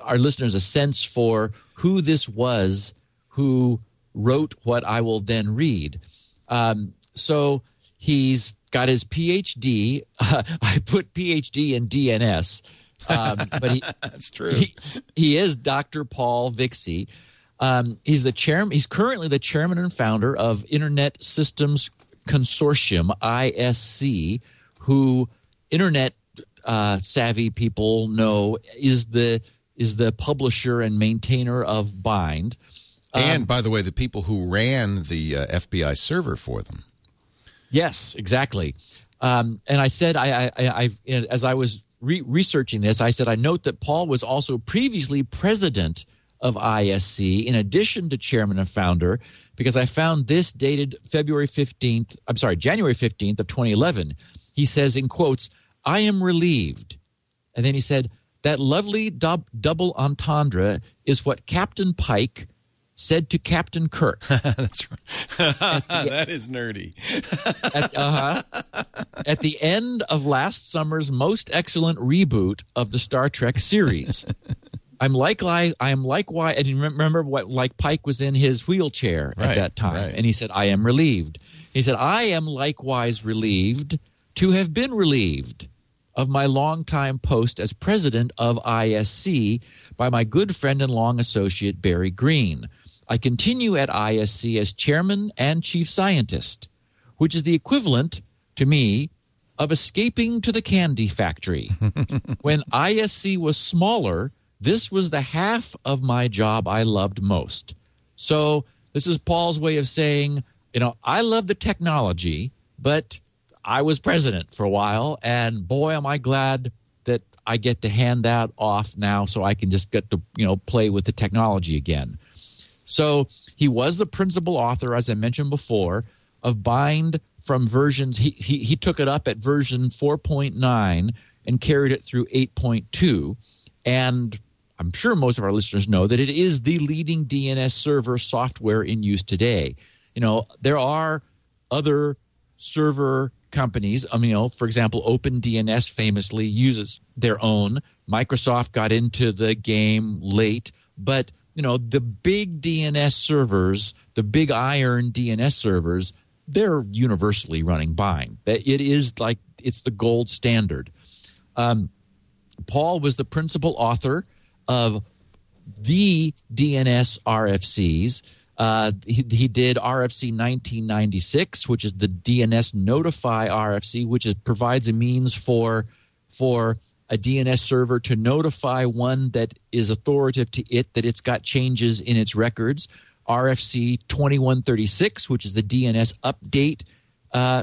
our listeners a sense for who this was who wrote what I will then read. So he's got his PhD. I put PhD in DNS. But he, that's true. He is Dr. Paul Vixie. He's the chairman. He's currently the chairman and founder of Internet Systems Consortium, ISC, who internet savvy people know is the publisher and maintainer of BIND. And by the way, the people who ran the FBI server for them. Yes, exactly. And I said, I as I was researching this, I said, I note that Paul was also previously president of ISC in addition to chairman and founder, because I found this dated January 15th of 2011. He says in quotes, "I am relieved." And then he said, "That lovely double entendre is what Captain Pike said to Captain Kirk." That's right. That is nerdy. At the end of last summer's most excellent reboot of the Star Trek series. I didn't remember what, like, Pike was in his wheelchair at that time. Right. And he said, "I am relieved." He said, "I am likewise relieved to have been relieved of my longtime post as president of ISC by my good friend and long associate Barry Green. I continue at ISC as chairman and chief scientist, which is the equivalent to me of escaping to the candy factory. When ISC was smaller, this was the half of my job I loved most." So this is Paul's way of saying, you know, I love the technology, but I was president for a while, and boy, am I glad that I get to hand that off now so I can just get to, you know, play with the technology again. So he was the principal author, as I mentioned before, of BIND from versions. He took it up at version 4.9 and carried it through 8.2, and I'm sure most of our listeners know that it is the leading DNS server software in use today. You know, there are other server companies. I mean, you know, for example, OpenDNS famously uses their own. Microsoft got into the game late. But, you know, the big DNS servers, the big iron DNS servers, they're universally running BIND. It is like it's the gold standard. Paul was the principal author of the DNS RFCs. He did RFC 1996, which is the DNS Notify RFC, which is, provides a means for a DNS server to notify one that is authoritative to it that it's got changes in its records. RFC 2136, which is the DNS update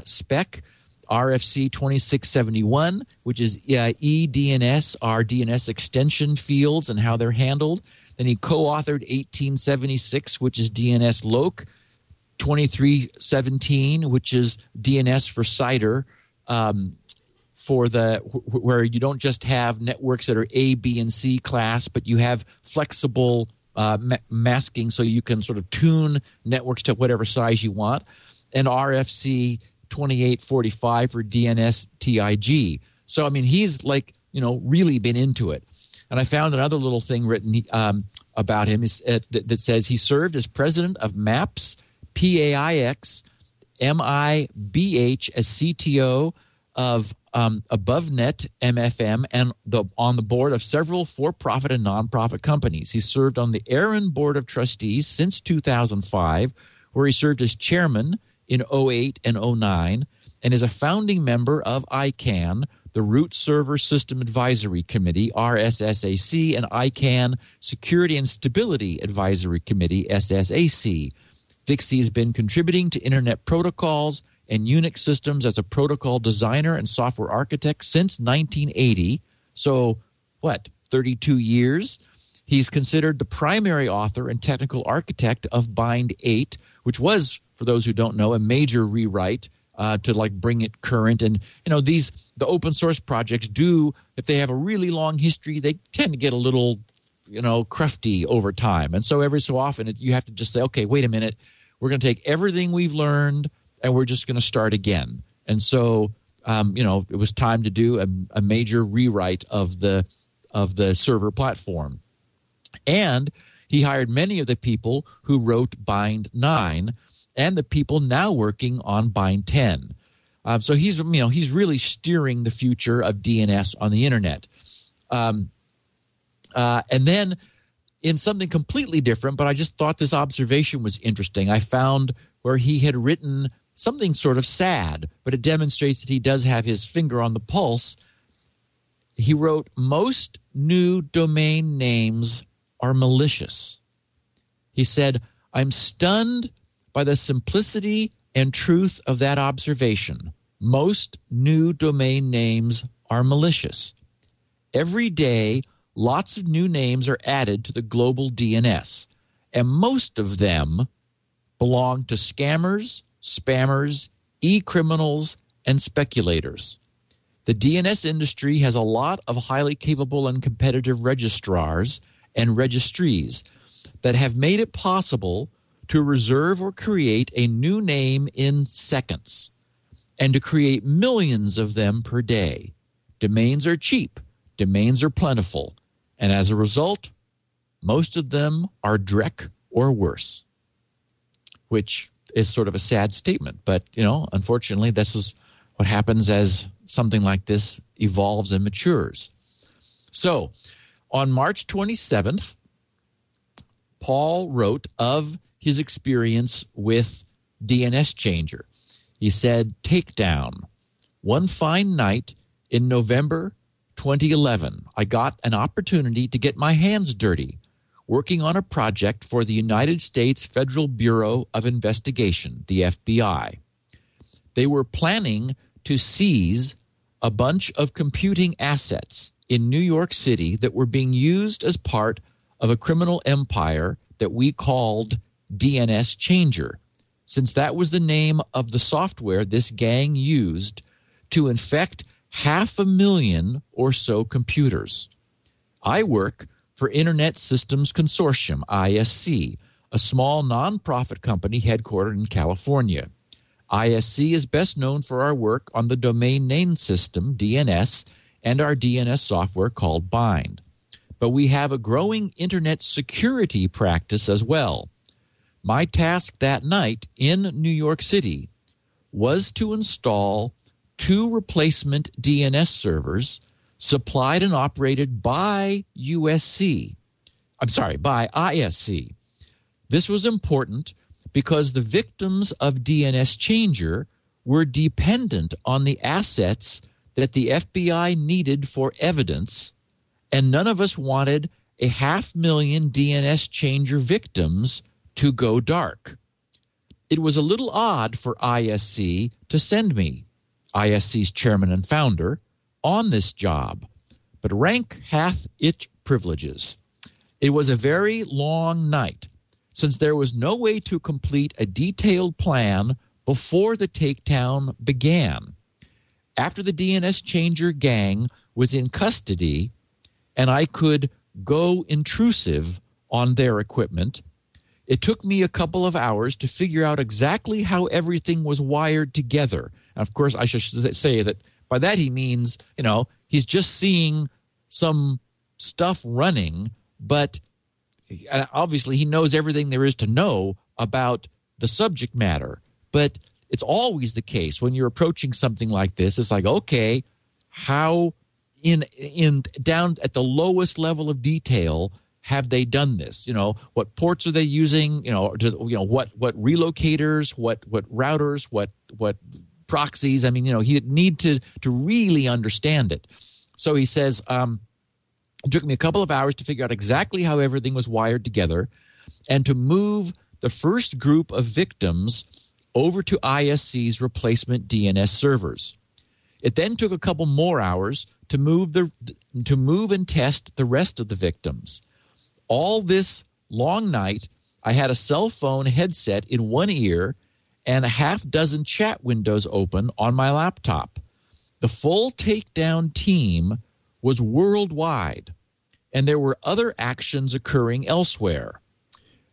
spec. RFC 2671, which is eDNS, our DNS extension fields and how they're handled. Then he co-authored 1876, which is DNS LOC, 2317, which is DNS for CIDR, for the where you don't just have networks that are A, B, and C class, but you have flexible masking so you can sort of tune networks to whatever size you want. And RFC 2845 for DNS TIG. So, I mean, he's like, you know, really been into it. And I found another little thing written about him that says he served as president of MAPS, PAIX, MIBH, as CTO of AboveNet, MFM, and on the board of several for-profit and non-profit companies. He served on the Aaron Board of Trustees since 2005, where he served as chairman in 08 and 09, and is a founding member of ICANN, the Root Server System Advisory Committee, RSSAC, and ICANN Security and Stability Advisory Committee, SSAC. Vixie has been contributing to Internet protocols and Unix systems as a protocol designer and software architect since 1980. So, 32 years? He's considered the primary author and technical architect of BIND 8, which was, for those who don't know, a major rewrite to like bring it current. And you know, these the open source projects do, if they have a really long history, they tend to get a little, you know, crufty over time. And so every so often you have to just say, okay, wait a minute, we're going to take everything we've learned and we're just going to start again. And so you know, it was time to do a major rewrite of the server platform. And he hired many of the people who wrote BIND 9 and the people now working on BIND 10. So he's, you know, he's really steering the future of DNS on the internet. And then in something completely different, but I just thought this observation was interesting, I found where he had written something sort of sad, but it demonstrates that he does have his finger on the pulse. He wrote, most new domain names are malicious. He said, I'm stunned by the simplicity and truth of that observation. Most new domain names are malicious. Every day, lots of new names are added to the global DNS, and most of them belong to scammers, spammers, e-criminals, and speculators. The DNS industry has a lot of highly capable and competitive registrars and registries that have made it possible to reserve or create a new name in seconds and to create millions of them per day. Domains are cheap. Domains are plentiful. And as a result, most of them are dreck or worse, which is sort of a sad statement. But, you know, unfortunately, this is what happens as something like this evolves and matures. So on March 27th, Paul wrote of his experience with DNS Changer. He said, takedown. One fine night in November 2011, I got an opportunity to get my hands dirty working on a project for the United States Federal Bureau of Investigation, the FBI. They were planning to seize a bunch of computing assets in New York City that were being used as part of a criminal empire that we called DNS Changer, since that was the name of the software this gang used to infect 500,000 or so computers. I work for Internet Systems Consortium, ISC, a small nonprofit company headquartered in California. ISC is best known for our work on the domain name system, DNS, and our DNS software called BIND. But we have a growing internet security practice as well. My task that night in New York City was to install 2 replacement DNS servers supplied and operated by ISC. This was important because the victims of DNS Changer were dependent on the assets that the FBI needed for evidence, and none of us wanted 500,000 DNS Changer victims to go dark. It was a little odd for ISC to send me, ISC's chairman and founder, on this job, but rank hath its privileges. It was a very long night, since there was no way to complete a detailed plan before the takedown began. After the DNS Changer gang was in custody and I could go intrusive on their equipment, it took me a couple of hours to figure out exactly how everything was wired together. And of course, I should say that by that he means, you know, he's just seeing some stuff running, but obviously he knows everything there is to know about the subject matter. But it's always the case when you're approaching something like this, it's like, okay, how in down at the lowest level of detail have they done this? You know, what ports are they using? You know, what relocators, what routers, what proxies? I mean, you know, he'd need to really understand it. So he says, it took me a couple of hours to figure out exactly how everything was wired together and to move the first group of victims over to ISC's replacement DNS servers. It then took a couple more hours to move and test the rest of the victims. All this long night, I had a cell phone headset in one ear and a half dozen chat windows open on my laptop. The full takedown team was worldwide, and there were other actions occurring elsewhere.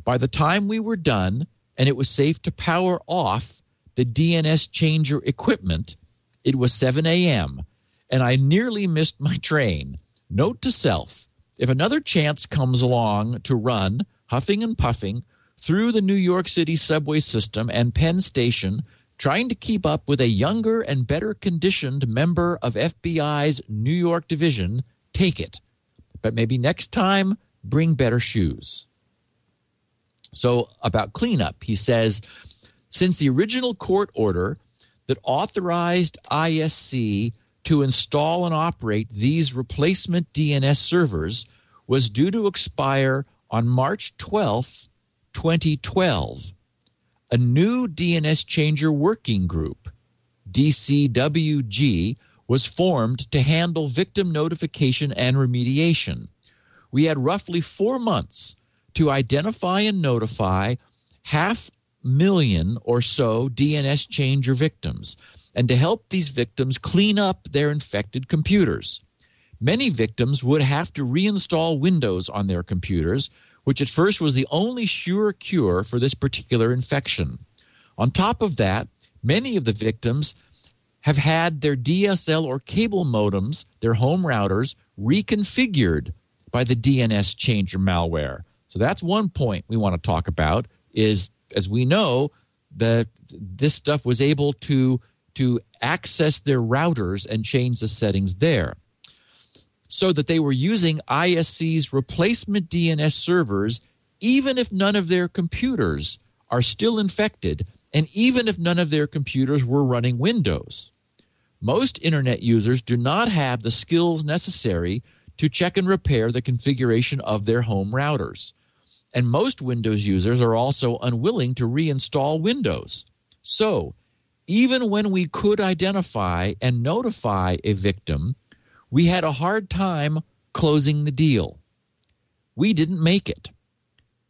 By the time we were done and it was safe to power off the DNS changer equipment, it was 7 a.m., and I nearly missed my train. Note to self, if another chance comes along to run, huffing and puffing, through the New York City subway system and Penn Station, trying to keep up with a younger and better conditioned member of FBI's New York division, take it. But maybe next time, bring better shoes. So about cleanup, he says, since the original court order that authorized ISC to install and operate these replacement DNS servers was due to expire on March 12, 2012, a new DNS changer working group, DCWG, was formed to handle victim notification and remediation. We had roughly 4 months to identify and notify 500,000 or so DNS changer victims and to help these victims clean up their infected computers. Many victims would have to reinstall Windows on their computers, which at first was the only sure cure for this particular infection. On top of that, many of the victims have had their DSL or cable modems, their home routers, reconfigured by the DNS changer malware. So that's one point we want to talk about is, as we know, that this stuff was able to access their routers and change the settings there, so that they were using ISC's replacement DNS servers even if none of their computers are still infected and even if none of their computers were running Windows. Most Internet users do not have the skills necessary to check and repair the configuration of their home routers. And most Windows users are also unwilling to reinstall Windows. So, even when we could identify and notify a victim, we had a hard time closing the deal. We didn't make it.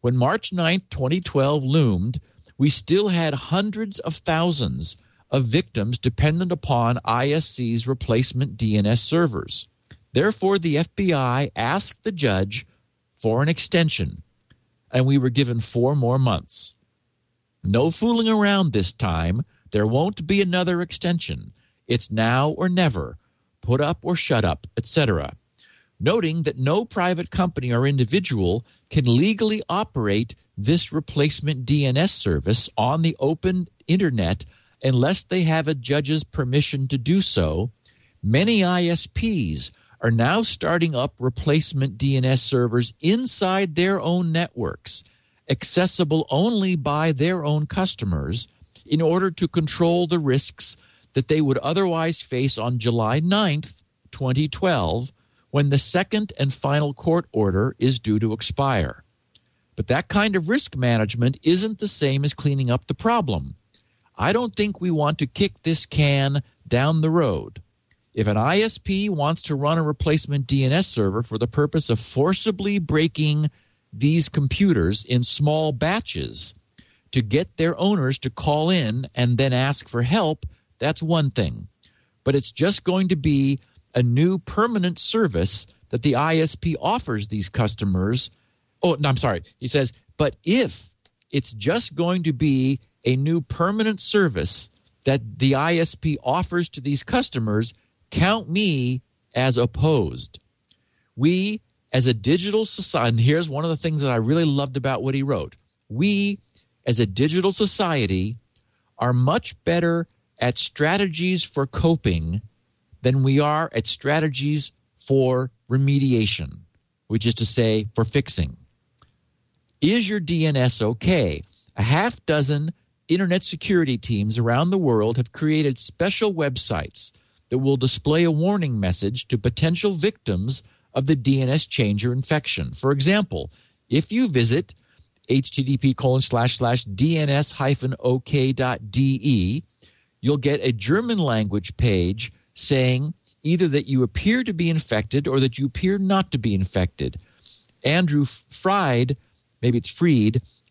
When March 9, 2012 loomed, we still had hundreds of thousands of victims dependent upon ISC's replacement DNS servers. Therefore, the FBI asked the judge for an extension, and we were given 4 more months. No fooling around this time. There won't be another extension. It's now or never. Put up or shut up, etc. Noting that no private company or individual can legally operate this replacement DNS service on the open internet unless they have a judge's permission to do so, many ISPs are now starting up replacement DNS servers inside their own networks, accessible only by their own customers, in order to control the risks that they would otherwise face on July 9th, 2012, when the second and final court order is due to expire. But that kind of risk management isn't the same as cleaning up the problem. I don't think we want to kick this can down the road. If an ISP wants to run a replacement DNS server for the purpose of forcibly breaking these computers in small batches to get their owners to call in and then ask for help, that's one thing, but it's just going to be a new permanent service that the ISP offers these customers. Oh, no, I'm sorry. He says, but if it's just going to be a new permanent service that the ISP offers to these customers, count me as opposed. We, as a digital society, and here's one of the things that I really loved about what he wrote. We, as a digital society, are much better at strategies for coping than we are at strategies for remediation, which is to say for fixing. Is your DNS okay? A half dozen internet security teams around the world have created special websites that will display a warning message to potential victims of the DNS changer infection. For example, if you visit http://dns-ok.de, you'll get a German language page saying either that you appear to be infected or that you appear not to be infected. Andrew Fried,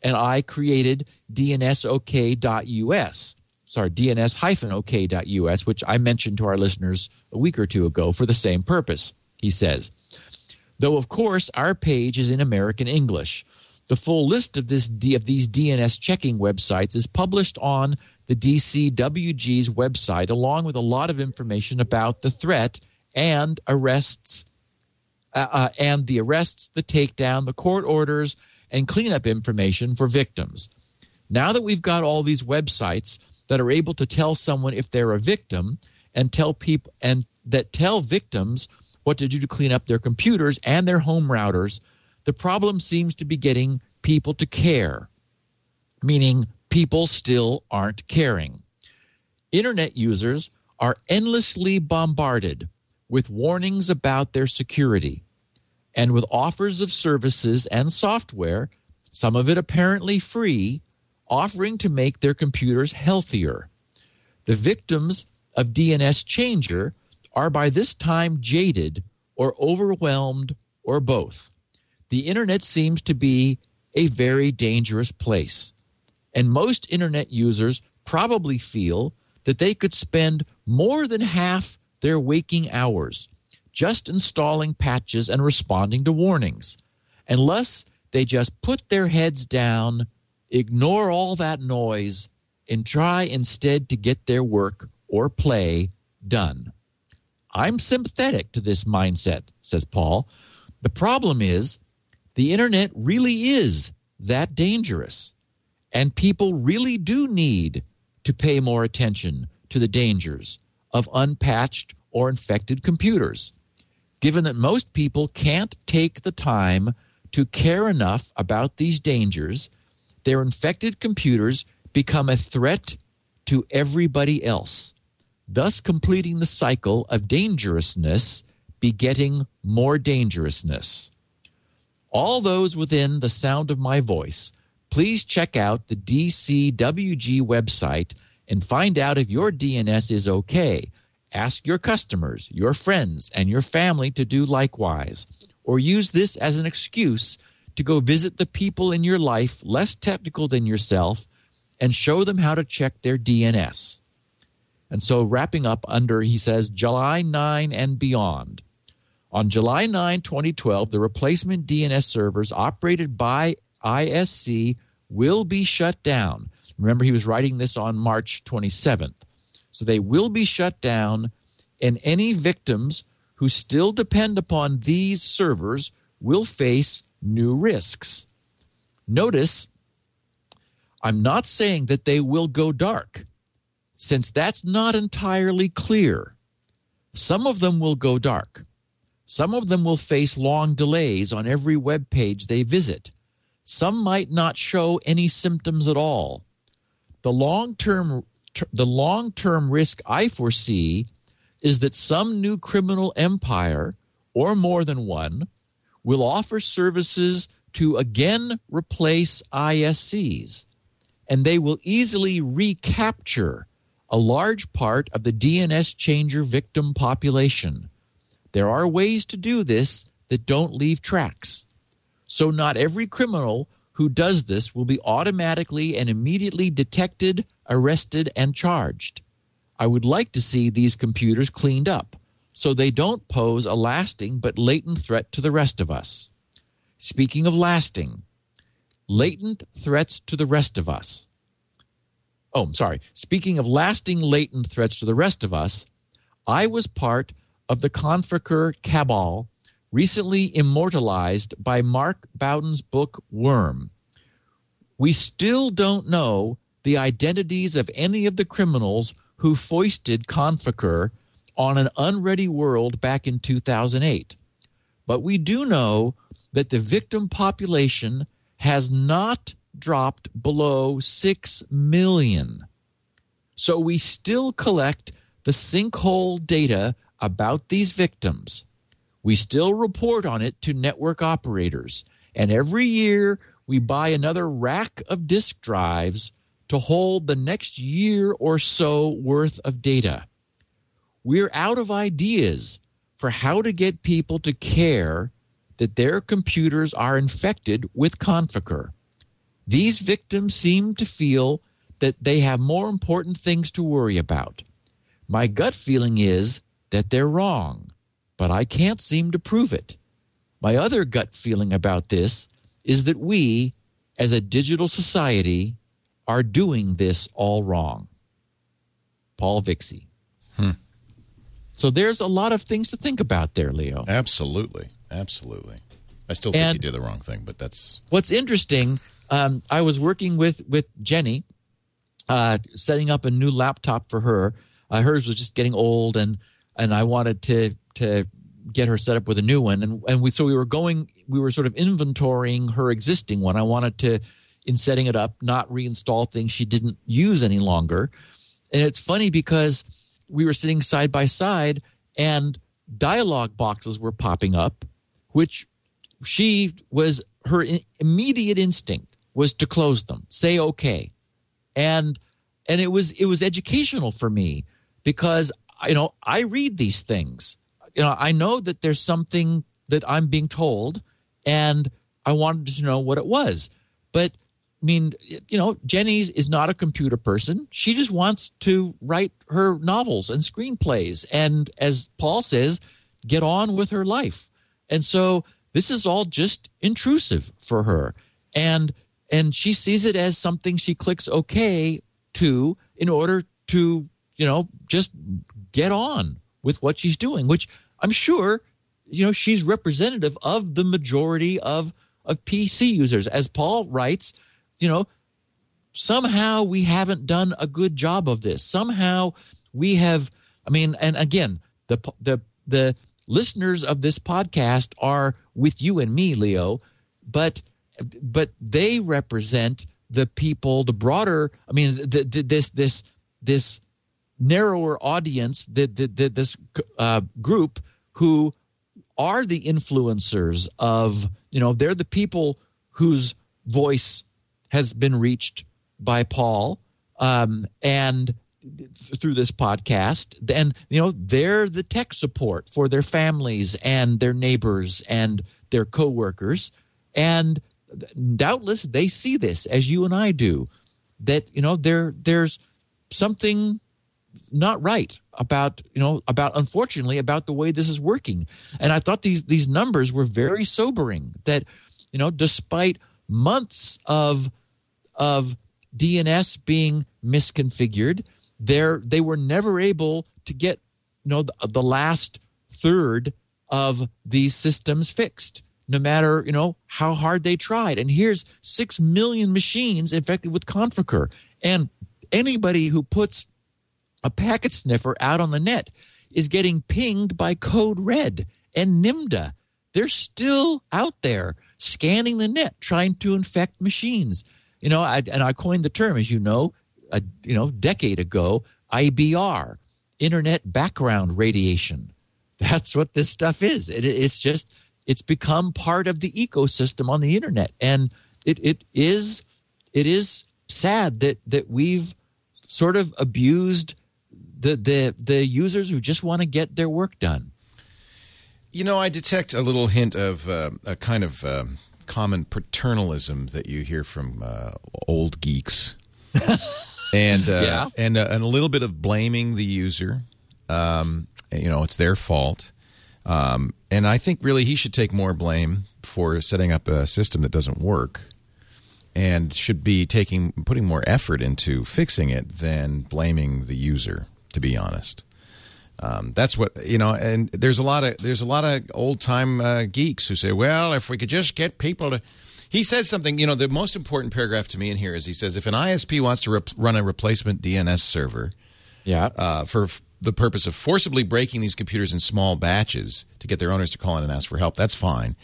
and I created DNS-OK.US. Sorry, DNS-OK.US, which I mentioned to our listeners a week or two ago for the same purpose, he says. Though, of course, our page is in American English. The full list of these DNS checking websites is published on the DCWG's website, along with a lot of information about the threat and arrests, the takedown, the court orders, and cleanup information for victims. Now that we've got all these websites that are able to tell someone if they're a victim and tell victims what to do to clean up their computers and their home routers, the problem seems to be getting people to care, meaning people still aren't caring. Internet users are endlessly bombarded with warnings about their security and with offers of services and software, some of it apparently free, offering to make their computers healthier. The victims of DNS Changer are by this time jaded or overwhelmed or both. The internet seems to be a very dangerous place, and most internet users probably feel that they could spend more than half their waking hours just installing patches and responding to warnings, unless they just put their heads down, ignore all that noise, and try instead to get their work or play done. I'm sympathetic to this mindset, says Paul. The problem is, the internet really is that dangerous, and people really do need to pay more attention to the dangers of unpatched or infected computers, given that most people can't take the time to care enough about these dangers. Their infected computers become a threat to everybody else, thus completing the cycle of dangerousness begetting more dangerousness. All those within the sound of my voice, please check out the DCWG website and find out if your DNS is okay. Ask your customers, your friends, and your family to do likewise, or use this as an excuse to go visit the people in your life less technical than yourself and show them how to check their DNS. And so wrapping up under, he says, July 9 and beyond. On July 9, 2012, the replacement DNS servers operated by ISC will be shut down. Remember, he was writing this on March 27th. So they will be shut down, and any victims who still depend upon these servers will face new risks. Notice, I'm not saying that they will go dark, since that's not entirely clear. Some of them will go dark. Some of them will face long delays on every web page they visit. Some might not show any symptoms at all. The long-term risk I foresee is that some new criminal empire, or more than one, will offer services to again replace ISCs, and they will easily recapture a large part of the DNS Changer victim population. There are ways to do this that don't leave tracks. So not every criminal who does this will be automatically and immediately detected, arrested, and charged. I would like to see these computers cleaned up so they don't pose a lasting but latent threat to the rest of us. Speaking of lasting, latent threats to the rest of us. Oh, I'm sorry. Speaking of lasting latent threats to the rest of us, I was part of the Conficker cabal, recently immortalized by Mark Bowden's book Worm. We still don't know the identities of any of the criminals who foisted Conficker on an unready world back in 2008. But we do know that the victim population has not dropped below 6 million. So we still collect the sinkhole data about these victims. We still report on it to network operators, and every year we buy another rack of disk drives to hold the next year or so worth of data. We're out of ideas for how to get people to care that their computers are infected with Conficker. These victims seem to feel that they have more important things to worry about. My gut feeling is that they're wrong, but I can't seem to prove it. My other gut feeling about this is that we, as a digital society, are doing this all wrong. Paul Vixie. So there's a lot of things to think about there, Leo. Absolutely. Absolutely. I still think you did the wrong thing, but that's... What's interesting, I was working with Jenny, setting up a new laptop for her. Hers was just getting old, and I wanted to get her set up with a new one. And we were sort of inventorying her existing one. I wanted to, in setting it up, not reinstall things she didn't use any longer. And it's funny because we were sitting side by side, and dialog boxes were popping up, which she was – her immediate instinct was to close them, say okay. And it was educational for me because, you know, I read these things. You know, I know that there's something that I'm being told, and I wanted to know what it was. But – I mean, you know, Jenny is not a computer person. She just wants to write her novels and screenplays and, as Paul says, get on with her life. And so this is all just intrusive for her. And she sees it as something she clicks okay to in order to, you know, just get on with what she's doing, which I'm sure, you know, she's representative of the majority of PC users. As Paul writes, you know, somehow we haven't done a good job of this. Somehow we have, I mean, and again, the listeners of this podcast are with you and me, Leo, but they represent the people, the broader, I mean, this narrower audience, this group who are the influencers of, you know, they're the people whose voice has been reached by Paul and through this podcast. And, you know, they're the tech support for their families and their neighbors and their coworkers. And doubtless they see this, as you and I do, that, you know, there's something not right about, you know, about, unfortunately, about the way this is working. And I thought these numbers were very sobering that, you know, despite months of DNS being misconfigured, they were never able to get, you know, the last third of these systems fixed, no matter, you know, how hard they tried. And here's 6 million machines infected with Conficker. And anybody who puts a packet sniffer out on the net is getting pinged by Code Red and NIMDA. They're still out there scanning the net, trying to infect machines. You know, I coined the term, as you know, a decade ago, IBR, Internet Background Radiation. That's what this stuff is. It's become part of the ecosystem on the Internet, and it is sad that we've sort of abused the users who just want to get their work done. You know, I detect a little hint of a kind of common paternalism that you hear from old geeks, and a little bit of blaming the user. You know, it's their fault, and I think really he should take more blame for setting up a system that doesn't work, and should be putting more effort into fixing it than blaming the user. To be honest. That's what, you know, and there's a lot of old time geeks who say, well, if we could just get people to, he says something, you know, the most important paragraph to me in here is he says, if an ISP wants to run a replacement DNS server for the purpose of forcibly breaking these computers in small batches to get their owners to call in and ask for help, that's fine.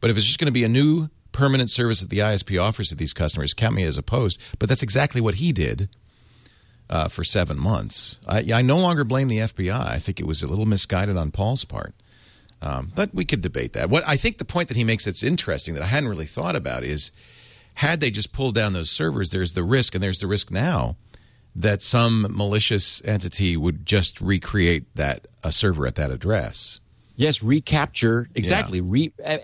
But if it's just going to be a new permanent service that the ISP offers to these customers, count me as opposed. But that's exactly what he did. For 7 months. I no longer blame the FBI. I think it was a little misguided on Paul's part. But we could debate that. What I think the point that he makes that's interesting that I hadn't really thought about is, had they just pulled down those servers, there's the risk, and there's the risk now, that some malicious entity would just recreate that a server at that address. Yes, recapture. Exactly. Yeah.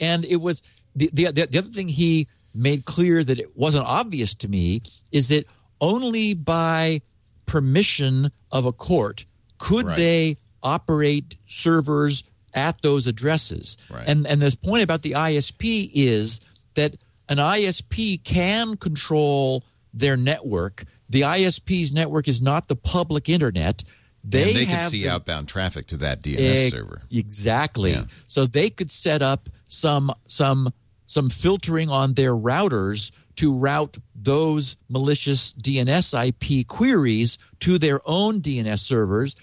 And it was the other thing he made clear that it wasn't obvious to me is that only by permission of a court could they operate servers at those addresses. Right. And this point about the ISP is that an ISP can control their network. The ISP's network is not the public internet. They can see outbound traffic to that DNS server. Exactly. Yeah. So they could set up some filtering on their routers to route those malicious DNS IP queries to their own DNS servers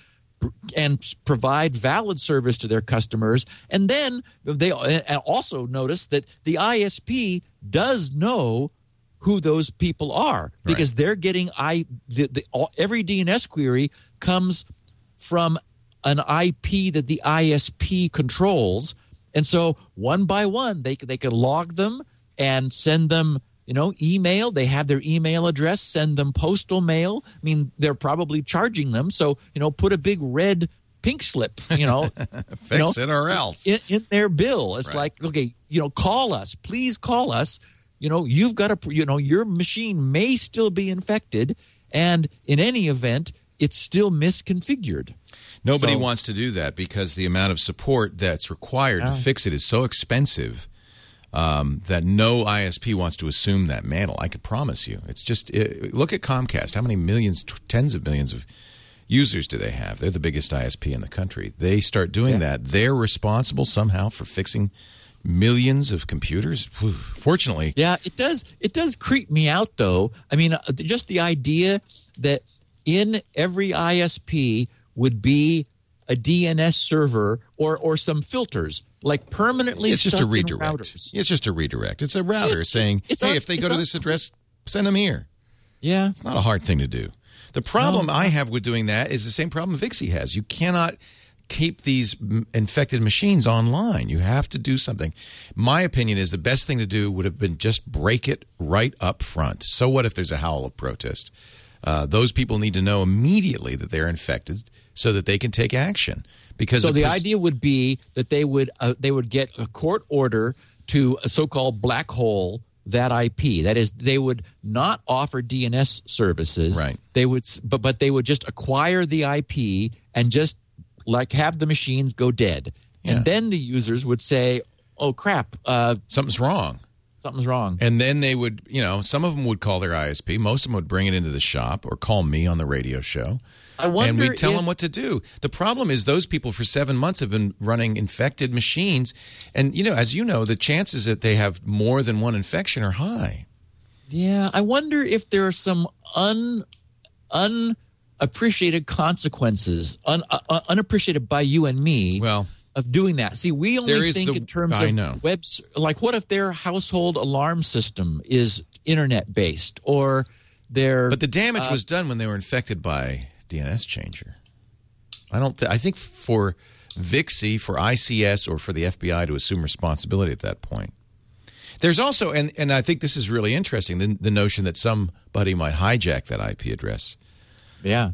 and provide valid service to their customers. And then they also notice that the ISP does know who those people are because they're getting every DNS query comes from an IP that the ISP controls. And so one by one, they could log them and send them email. They have their email address, send them postal mail. I mean, they're probably charging them. So, put a big red pink slip, fix it or else in their bill. It's like, okay, call us, please call us. You've got a, your machine may still be infected. And in any event, it's still misconfigured. Nobody wants to do that because the amount of support that's required to fix it is so expensive. That no ISP wants to assume that mantle. I could promise you. It's just look at Comcast. How many millions, tens of millions of users do they have? They're the biggest ISP in the country. They start doing that. They're responsible somehow for fixing millions of computers. Fortunately, it does creep me out though. I mean, just the idea that in every ISP would be a DNS server or some filters. Like permanently it's just a redirect. It's just a redirect. It's a router saying, hey, if they go to this address, send them here. Yeah. It's not a hard thing to do. The problem I have with doing that is the same problem Vixie has. You cannot keep these infected machines online. You have to do something. My opinion is the best thing to do would have been just break it right up front. So what if there's a howl of protest? Those people need to know immediately that they're infected so that they can take action. Because so the idea would be that they would get a court order to a so-called black hole that IP. That is, they would not offer DNS services. Right. They would, but they would just acquire the IP and just like have the machines go dead. Yeah. And then the users would say, "Oh crap, something's wrong." Something's wrong. And then they would, some of them would call their ISP. Most of them would bring it into the shop or call me on the radio show. I wonder and we'd tell them what to do. The problem is those people for 7 months have been running infected machines. And, as you know, the chances that they have more than one infection are high. Yeah. I wonder if there are some unappreciated consequences, unappreciated by you and me. Well, of doing that. See, we only think in terms of webs. Like, what if their household alarm system is internet-based or their... But the damage was done when they were infected by DNS Changer. I think for Vixie, for ICS, or for the FBI to assume responsibility at that point. There's also, and I think this is really interesting, the notion that somebody might hijack that IP address. Yeah.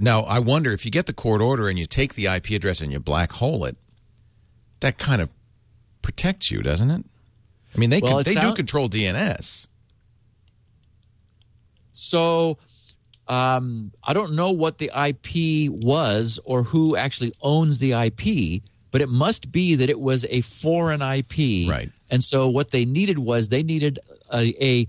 Now, I wonder if you get the court order and you take the IP address and you black hole it, that kind of protects you, doesn't it? I mean, they do control DNS. So I don't know what the IP was or who actually owns the IP, but it must be that it was a foreign IP. Right. And so what they needed was they needed a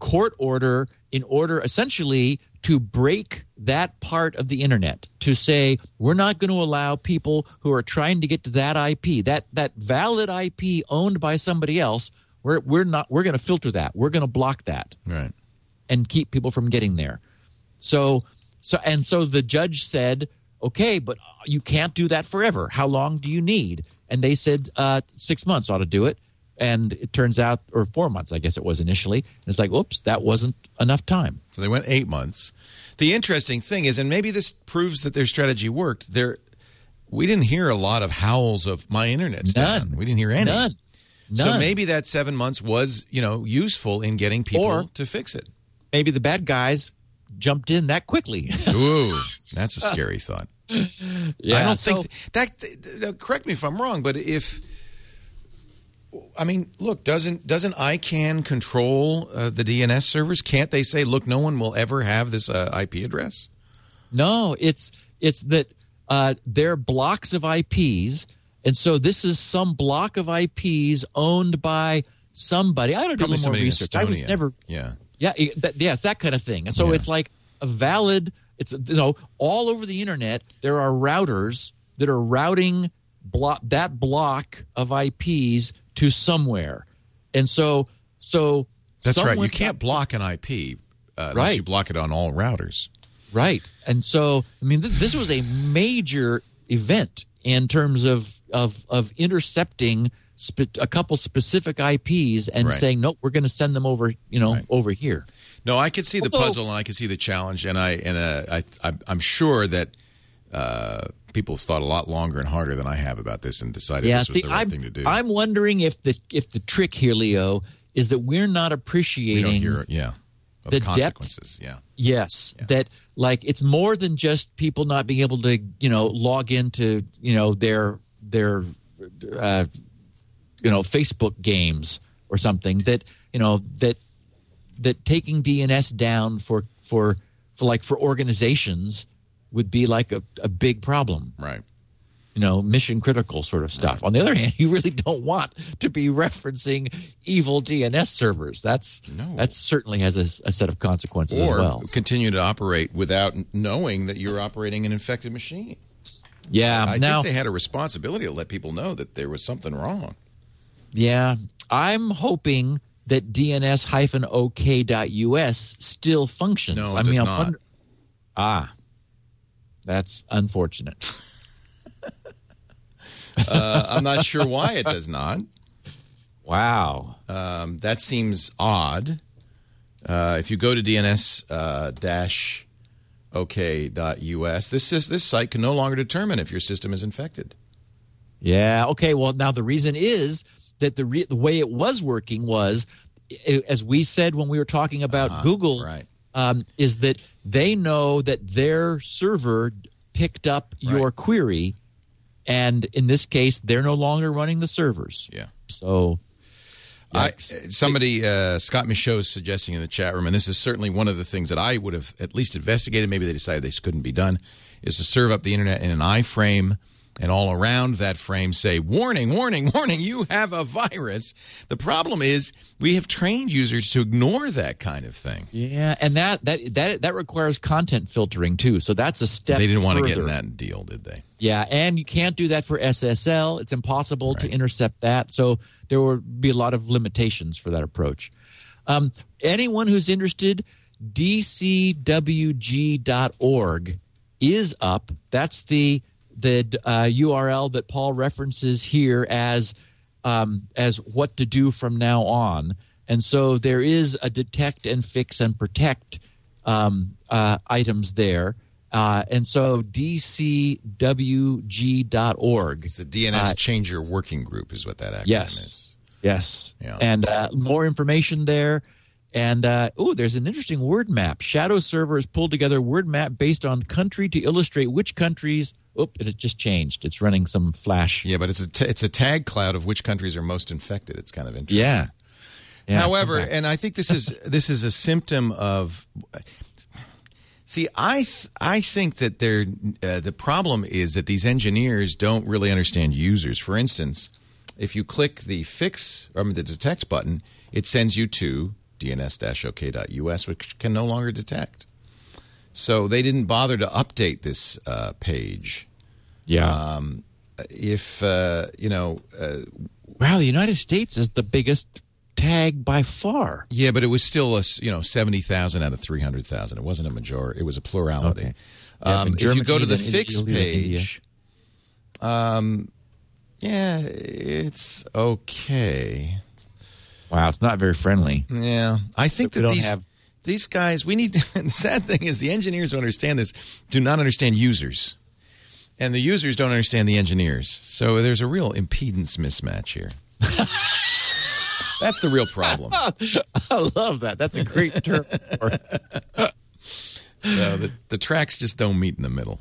court order in order essentially to break that part of the internet, to say we're not going to allow people who are trying to get to that IP, that valid IP owned by somebody else, we're going to filter that. We're going to block that. Right. And keep people from getting there. So the judge said, okay, but you can't do that forever. How long do you need? And they said 6 months ought to do it. And it turns out, or 4 months, I guess it was initially. And it's like, oops, that wasn't enough time. So they went 8 months. The interesting thing is, and maybe this proves that their strategy worked, we didn't hear a lot of howls of my internet's down. We didn't hear any. None. So maybe that 7 months was, useful in getting people to fix it. Maybe the bad guys jumped in that quickly. Ooh, that's a scary thought. Yeah, I don't think – correct me if I'm wrong, but if – I mean, look, doesn't ICANN control the DNS servers? Can't they say, look, no one will ever have this IP address? No, it's that they're blocks of IPs, and so this is some block of IPs owned by somebody. I don't do more research. I was never, it's that kind of thing. And so it's like a valid. It's all over the internet there are routers that are routing that block of IPs to somewhere, and so that's right. You can't block an IP unless you block it on all routers. Right, and so I mean, this was a major event in terms of intercepting a couple specific IPs and saying, nope, we're going to send them over, over here. No, I could see the puzzle and I could see the challenge, and I'm sure that people have thought a lot longer and harder than I have about this and decided this was the right thing to do. I'm wondering if the trick here, Leo, is that we're not appreciating the consequences. Depth, that like it's more than just people not being able to log into their Facebook games or something, that that taking DNS down for organizations would be like a big problem, right? Mission critical sort of stuff. Right. On the other hand, you really don't want to be referencing evil DNS servers. That certainly has a set of consequences as well. Or continue to operate without knowing that you're operating an infected machine. Yeah, I think they had a responsibility to let people know that there was something wrong. Yeah, I'm hoping that DNS-OK.US still functions. No, it does not. That's unfortunate. I'm not sure why it does not. Wow. That seems odd. If you go to DNS-OK.US, this site can no longer determine if your system is infected. Yeah, okay. Well, now the reason is that the way it was working was, as we said when we were talking about Google, is that they know that their server picked up your query. And in this case, they're no longer running the servers. Yeah. So Scott Michaud is suggesting in the chat room, and this is certainly one of the things that I would have at least investigated, maybe they decided this couldn't be done, is to serve up the internet in an iframe and all around that frame say, warning, warning, warning, you have a virus. The problem is we have trained users to ignore that kind of thing. Yeah, and that requires content filtering too. So that's a step further. They didn't want to get in that deal, did they? Yeah, and you can't do that for SSL. It's impossible to intercept that. So there will be a lot of limitations for that approach. Anyone who's interested, DCWG.org is up. That's the URL that Paul references here as what to do from now on. And so there is a detect and fix and protect items there. And so DCWG.org. It's the DNS Changer Working Group is what that acronym is. Yes. Yeah. And more information there. And, there's an interesting word map. Shadow Server has pulled together a word map based on country to illustrate which countries – it just changed. It's running some flash. Yeah, but it's a tag cloud of which countries are most infected. It's kind of interesting. Yeah. However, and I think this is a symptom of – see, I think that the problem is that these engineers don't really understand users. For instance, if you click the detect button, it sends you to – DNS-OK.US, which can no longer detect. So they didn't bother to update this page. Yeah. Wow, the United States is the biggest tag by far. Yeah, but it was still 70,000 out of 300,000. It wasn't a majority. It was a plurality. Okay. If you go to the fix page, it's okay. Wow, it's not very friendly. Yeah. I think that these guys, we need to, and the sad thing is the engineers who understand this do not understand users. And the users don't understand the engineers. So there's a real impedance mismatch here. That's the real problem. I love that. That's a great term for it. So the tracks just don't meet in the middle.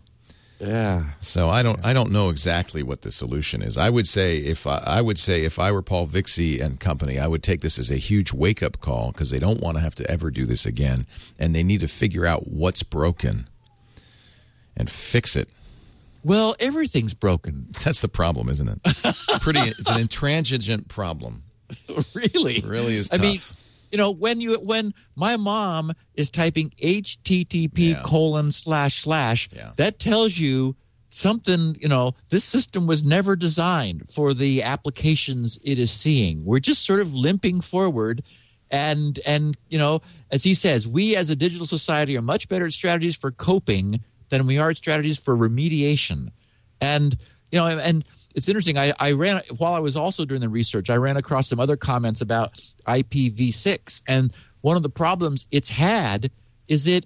Yeah. So I don't know exactly what the solution is. I would say if I were Paul Vixie and company, I would take this as a huge wake up call, because they don't want to have to ever do this again, and they need to figure out what's broken and fix it. Well, everything's broken. That's the problem, isn't it? It's an intransigent problem. Really? It really is tough. I mean, you know, when my mom is typing HTTP :// that tells you something. You know, this system was never designed for the applications it is seeing. We're just sort of limping forward, and you know, as he says, we as a digital society are much better at strategies for coping than we are at strategies for remediation. And you know, and it's interesting. I ran, while I was also doing the research, I ran across some other comments about IPv6. And one of the problems it's had is it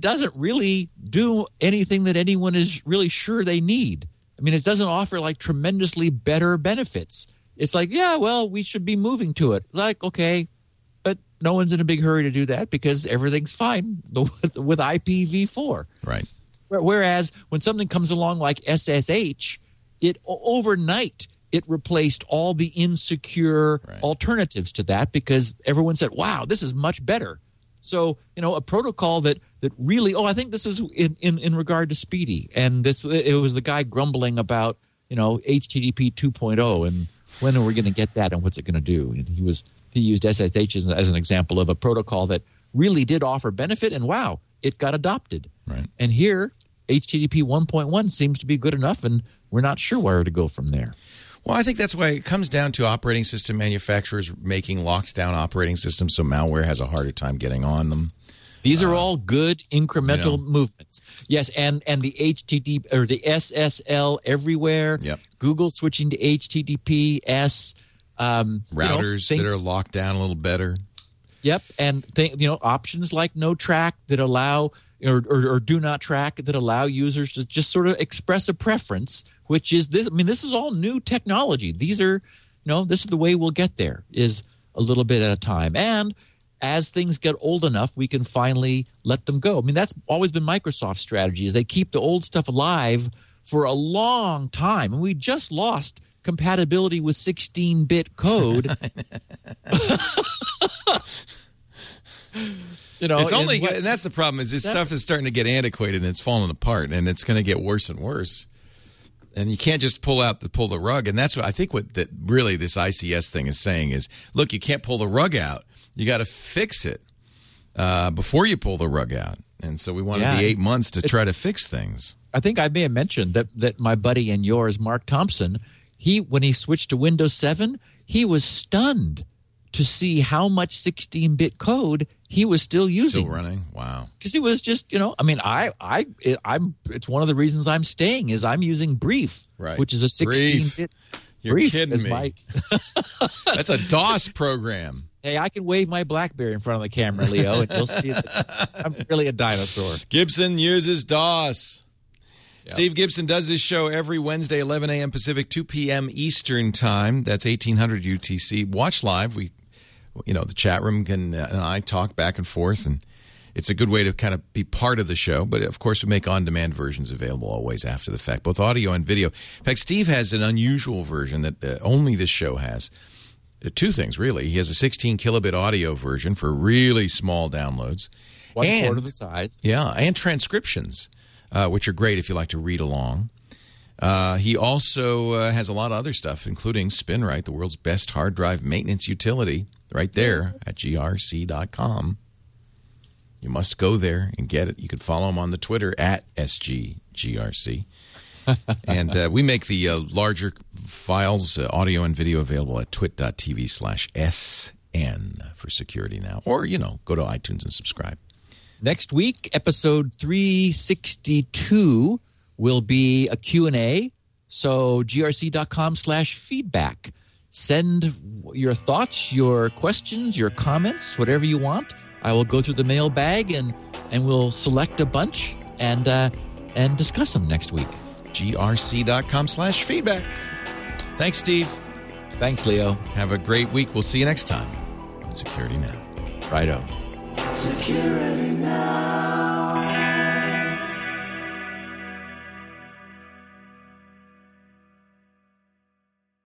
doesn't really do anything that anyone is really sure they need. I mean, it doesn't offer like tremendously better benefits. It's like, yeah, well, we should be moving to it. Like, okay, but no one's in a big hurry to do that because everything's fine with IPv4. Right. Whereas when something comes along like SSH, it overnight it replaced all the insecure alternatives to that, because everyone said, "Wow, this is much better." So you know, a protocol that really, I think this is in regard to Speedy, and this it was the guy grumbling about, you know, HTTP 2.0 and when are we going to get that and what's it going to do? And he used SSH as an example of a protocol that really did offer benefit, and wow, it got adopted. Right. And here, HTTP 1.1 seems to be good enough, and we're not sure where to go from there. Well, I think that's why it comes down to operating system manufacturers making locked-down operating systems so malware has a harder time getting on them. These are all good incremental movements. Yes, and the HTTP or the SSL everywhere. Yep. Google switching to HTTPS. Routers that are locked down a little better. Yep, and options like no track that allow. Or do not track that allow users to just sort of express a preference, which is this. I mean, this is all new technology. These are, this is the way we'll get there, is a little bit at a time. And as things get old enough, we can finally let them go. I mean, that's always been Microsoft's strategy, is they keep the old stuff alive for a long time. And we just lost compatibility with 16-bit code. It's only, and that's the problem, is this stuff is starting to get antiquated and it's falling apart, and it's going to get worse and worse. And you can't just pull the rug. And that's what I think what that really this ICS thing is saying is, look, you can't pull the rug out. You got to fix it before you pull the rug out. And so we wanted the 8 months to try to fix things. I think I may have mentioned that my buddy and yours, Mark Thompson, when he switched to Windows 7, he was stunned to see how much 16-bit code he was still using. Still running? Wow. Because it was just, I mean, it's one of the reasons I'm staying is I'm using Brief, which is a 16-bit. You're kidding me. That's a DOS program. Hey, I can wave my BlackBerry in front of the camera, Leo, and you'll see that I'm really a dinosaur. Gibson uses DOS. Steve Gibson does this show every Wednesday, 11 a.m. Pacific, 2 p.m. Eastern Time. That's 1800 UTC. Watch live. We, the chat room and I talk back and forth, and it's a good way to kind of be part of the show. But, of course, we make on-demand versions available always after the fact, both audio and video. In fact, Steve has an unusual version that only this show has. Two things, really. He has a 16-kilobit audio version for really small downloads. One-quarter of the size. Yeah, and transcriptions. Which are great if you like to read along. He also has a lot of other stuff, including Spinrite, the world's best hard drive maintenance utility, right there at grc.com. You must go there and get it. You can follow him on the Twitter at SGGRC. And we make the larger files, audio and video, available at twit.tv/SN for security now. Or, go to iTunes and subscribe. Next week, episode 362 will be a Q&A, so grc.com/feedback. Send your thoughts, your questions, your comments, whatever you want. I will go through the mailbag and we'll select a bunch and discuss them next week. grc.com/feedback. Thanks, Steve. Thanks, Leo. Have a great week. We'll see you next time on Security Now. Righto. Security Now.